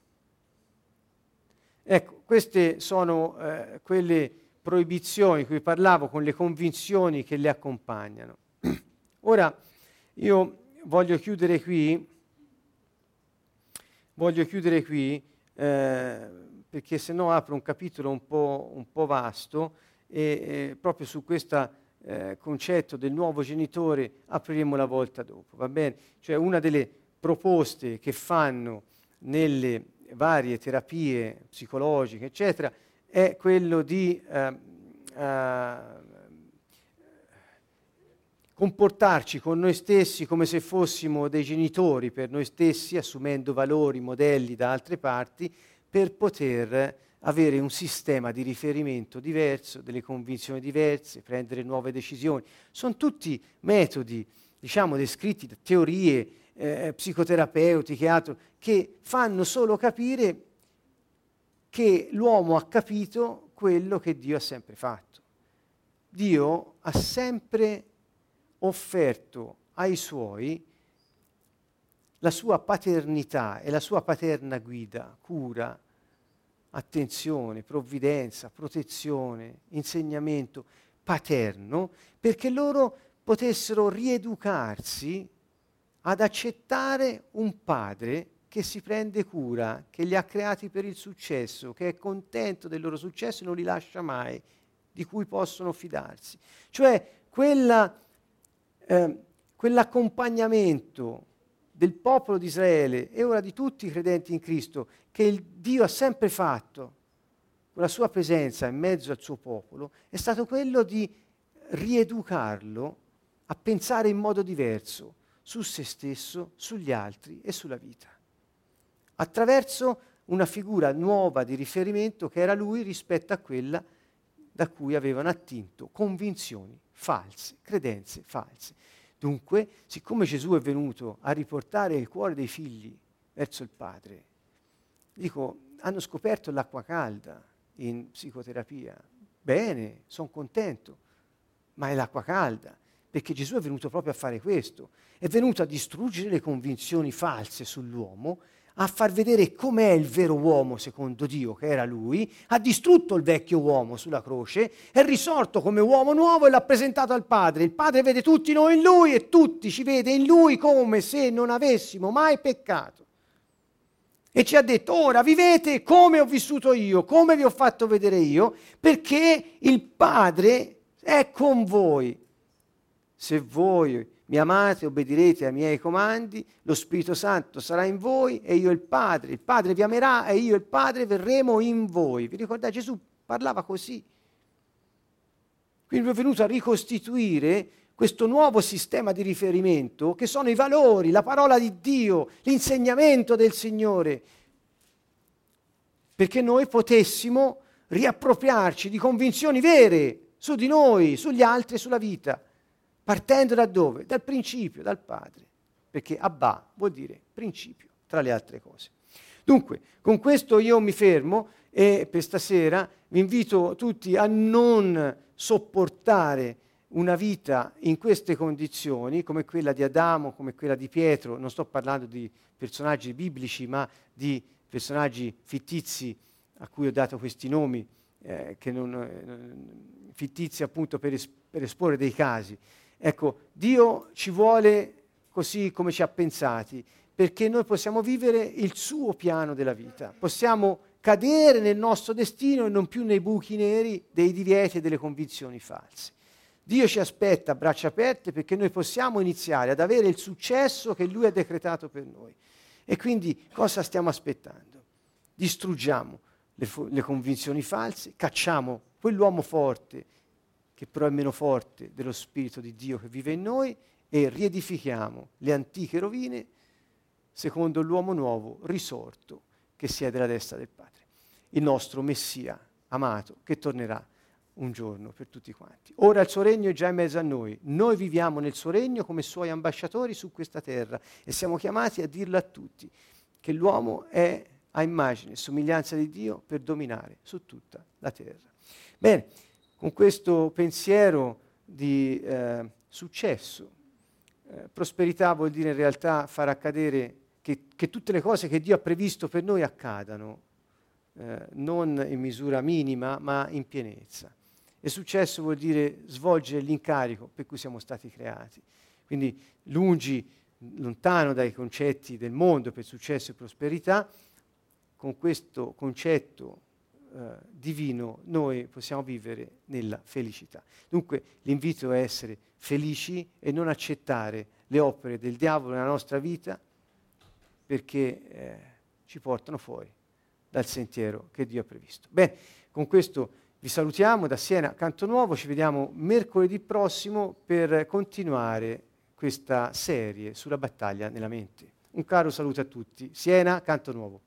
Ecco, queste sono quelle proibizioni di cui parlavo con le convinzioni che le accompagnano. Ora, io voglio chiudere qui, perché se no apro un capitolo un po' vasto, e proprio su questa concetto del nuovo genitore apriremo la volta dopo, va bene? Cioè una delle proposte che fanno nelle varie terapie psicologiche, eccetera, è quello di comportarci con noi stessi come se fossimo dei genitori per noi stessi, assumendo valori, modelli da altre parti, per poter avere un sistema di riferimento diverso, delle convinzioni diverse, prendere nuove decisioni. Sono tutti metodi, diciamo, descritti da teorie psicoterapeutiche, altro, che fanno solo capire che l'uomo ha capito quello che Dio ha sempre fatto. Dio ha sempre offerto ai suoi la sua paternità e la sua paterna guida, cura, attenzione, provvidenza, protezione, insegnamento paterno, perché loro potessero rieducarsi ad accettare un padre che si prende cura, che li ha creati per il successo, che è contento del loro successo e non li lascia mai, di cui possono fidarsi. Cioè quell'accompagnamento del popolo di Israele e ora di tutti i credenti in Cristo che il Dio ha sempre fatto con la sua presenza in mezzo al suo popolo è stato quello di rieducarlo a pensare in modo diverso su se stesso, sugli altri e sulla vita, attraverso una figura nuova di riferimento che era lui rispetto a quella da cui avevano attinto convinzioni false, credenze false. Dunque, siccome Gesù è venuto a riportare il cuore dei figli verso il Padre, dico, hanno scoperto l'acqua calda in psicoterapia. Bene, sono contento, ma è l'acqua calda, perché Gesù è venuto proprio a fare questo. È venuto a distruggere le convinzioni false sull'uomo, a far vedere com'è il vero uomo secondo Dio, che era lui, ha distrutto il vecchio uomo sulla croce, è risorto come uomo nuovo e l'ha presentato al Padre. Il Padre vede tutti noi in lui e tutti ci vede in lui come se non avessimo mai peccato. E ci ha detto, ora vivete come ho vissuto io, come vi ho fatto vedere io, perché il Padre è con voi. Se voi mi amate, obbedirete ai miei comandi, lo Spirito Santo sarà in voi e io il Padre vi amerà e io il Padre verremo in voi. Vi ricordate, Gesù parlava così. Quindi è venuto a ricostituire questo nuovo sistema di riferimento che sono i valori, la parola di Dio, l'insegnamento del Signore, perché noi potessimo riappropriarci di convinzioni vere su di noi, sugli altri e sulla vita. Partendo da dove? Dal principio, dal Padre, perché Abba vuol dire principio, tra le altre cose. Dunque, con questo io mi fermo e per stasera vi invito tutti a non sopportare una vita in queste condizioni, come quella di Adamo, come quella di Pietro. Non sto parlando di personaggi biblici, ma di personaggi fittizi a cui ho dato questi nomi, che non, fittizi appunto per esporre dei casi. Ecco, Dio ci vuole così come ci ha pensati, perché noi possiamo vivere il suo piano della vita. Possiamo cadere nel nostro destino e non più nei buchi neri dei divieti e delle convinzioni false. Dio ci aspetta a braccia aperte perché noi possiamo iniziare ad avere il successo che Lui ha decretato per noi. E quindi cosa stiamo aspettando? Distruggiamo le convinzioni false, cacciamo quell'uomo forte, che però è meno forte dello Spirito di Dio che vive in noi, e riedifichiamo le antiche rovine secondo l'uomo nuovo risorto che siede alla destra del Padre, il nostro Messia amato che tornerà un giorno per tutti quanti. Ora il suo regno è già in mezzo a noi, noi viviamo nel suo regno come suoi ambasciatori su questa terra e siamo chiamati a dirlo a tutti che l'uomo è a immagine e somiglianza di Dio per dominare su tutta la terra. Bene. Con questo pensiero di successo, prosperità vuol dire in realtà far accadere che tutte le cose che Dio ha previsto per noi accadano, non in misura minima ma in pienezza. E successo vuol dire svolgere l'incarico per cui siamo stati creati. Quindi lontano dai concetti del mondo per successo e prosperità, con questo concetto divino, noi possiamo vivere nella felicità. Dunque l'invito è essere felici e non accettare le opere del diavolo nella nostra vita, perché ci portano fuori dal sentiero che Dio ha previsto. Bene, con questo vi salutiamo da Siena, Canto Nuovo, ci vediamo mercoledì prossimo per continuare questa serie sulla battaglia nella mente. Un caro saluto a tutti. Siena, Canto Nuovo.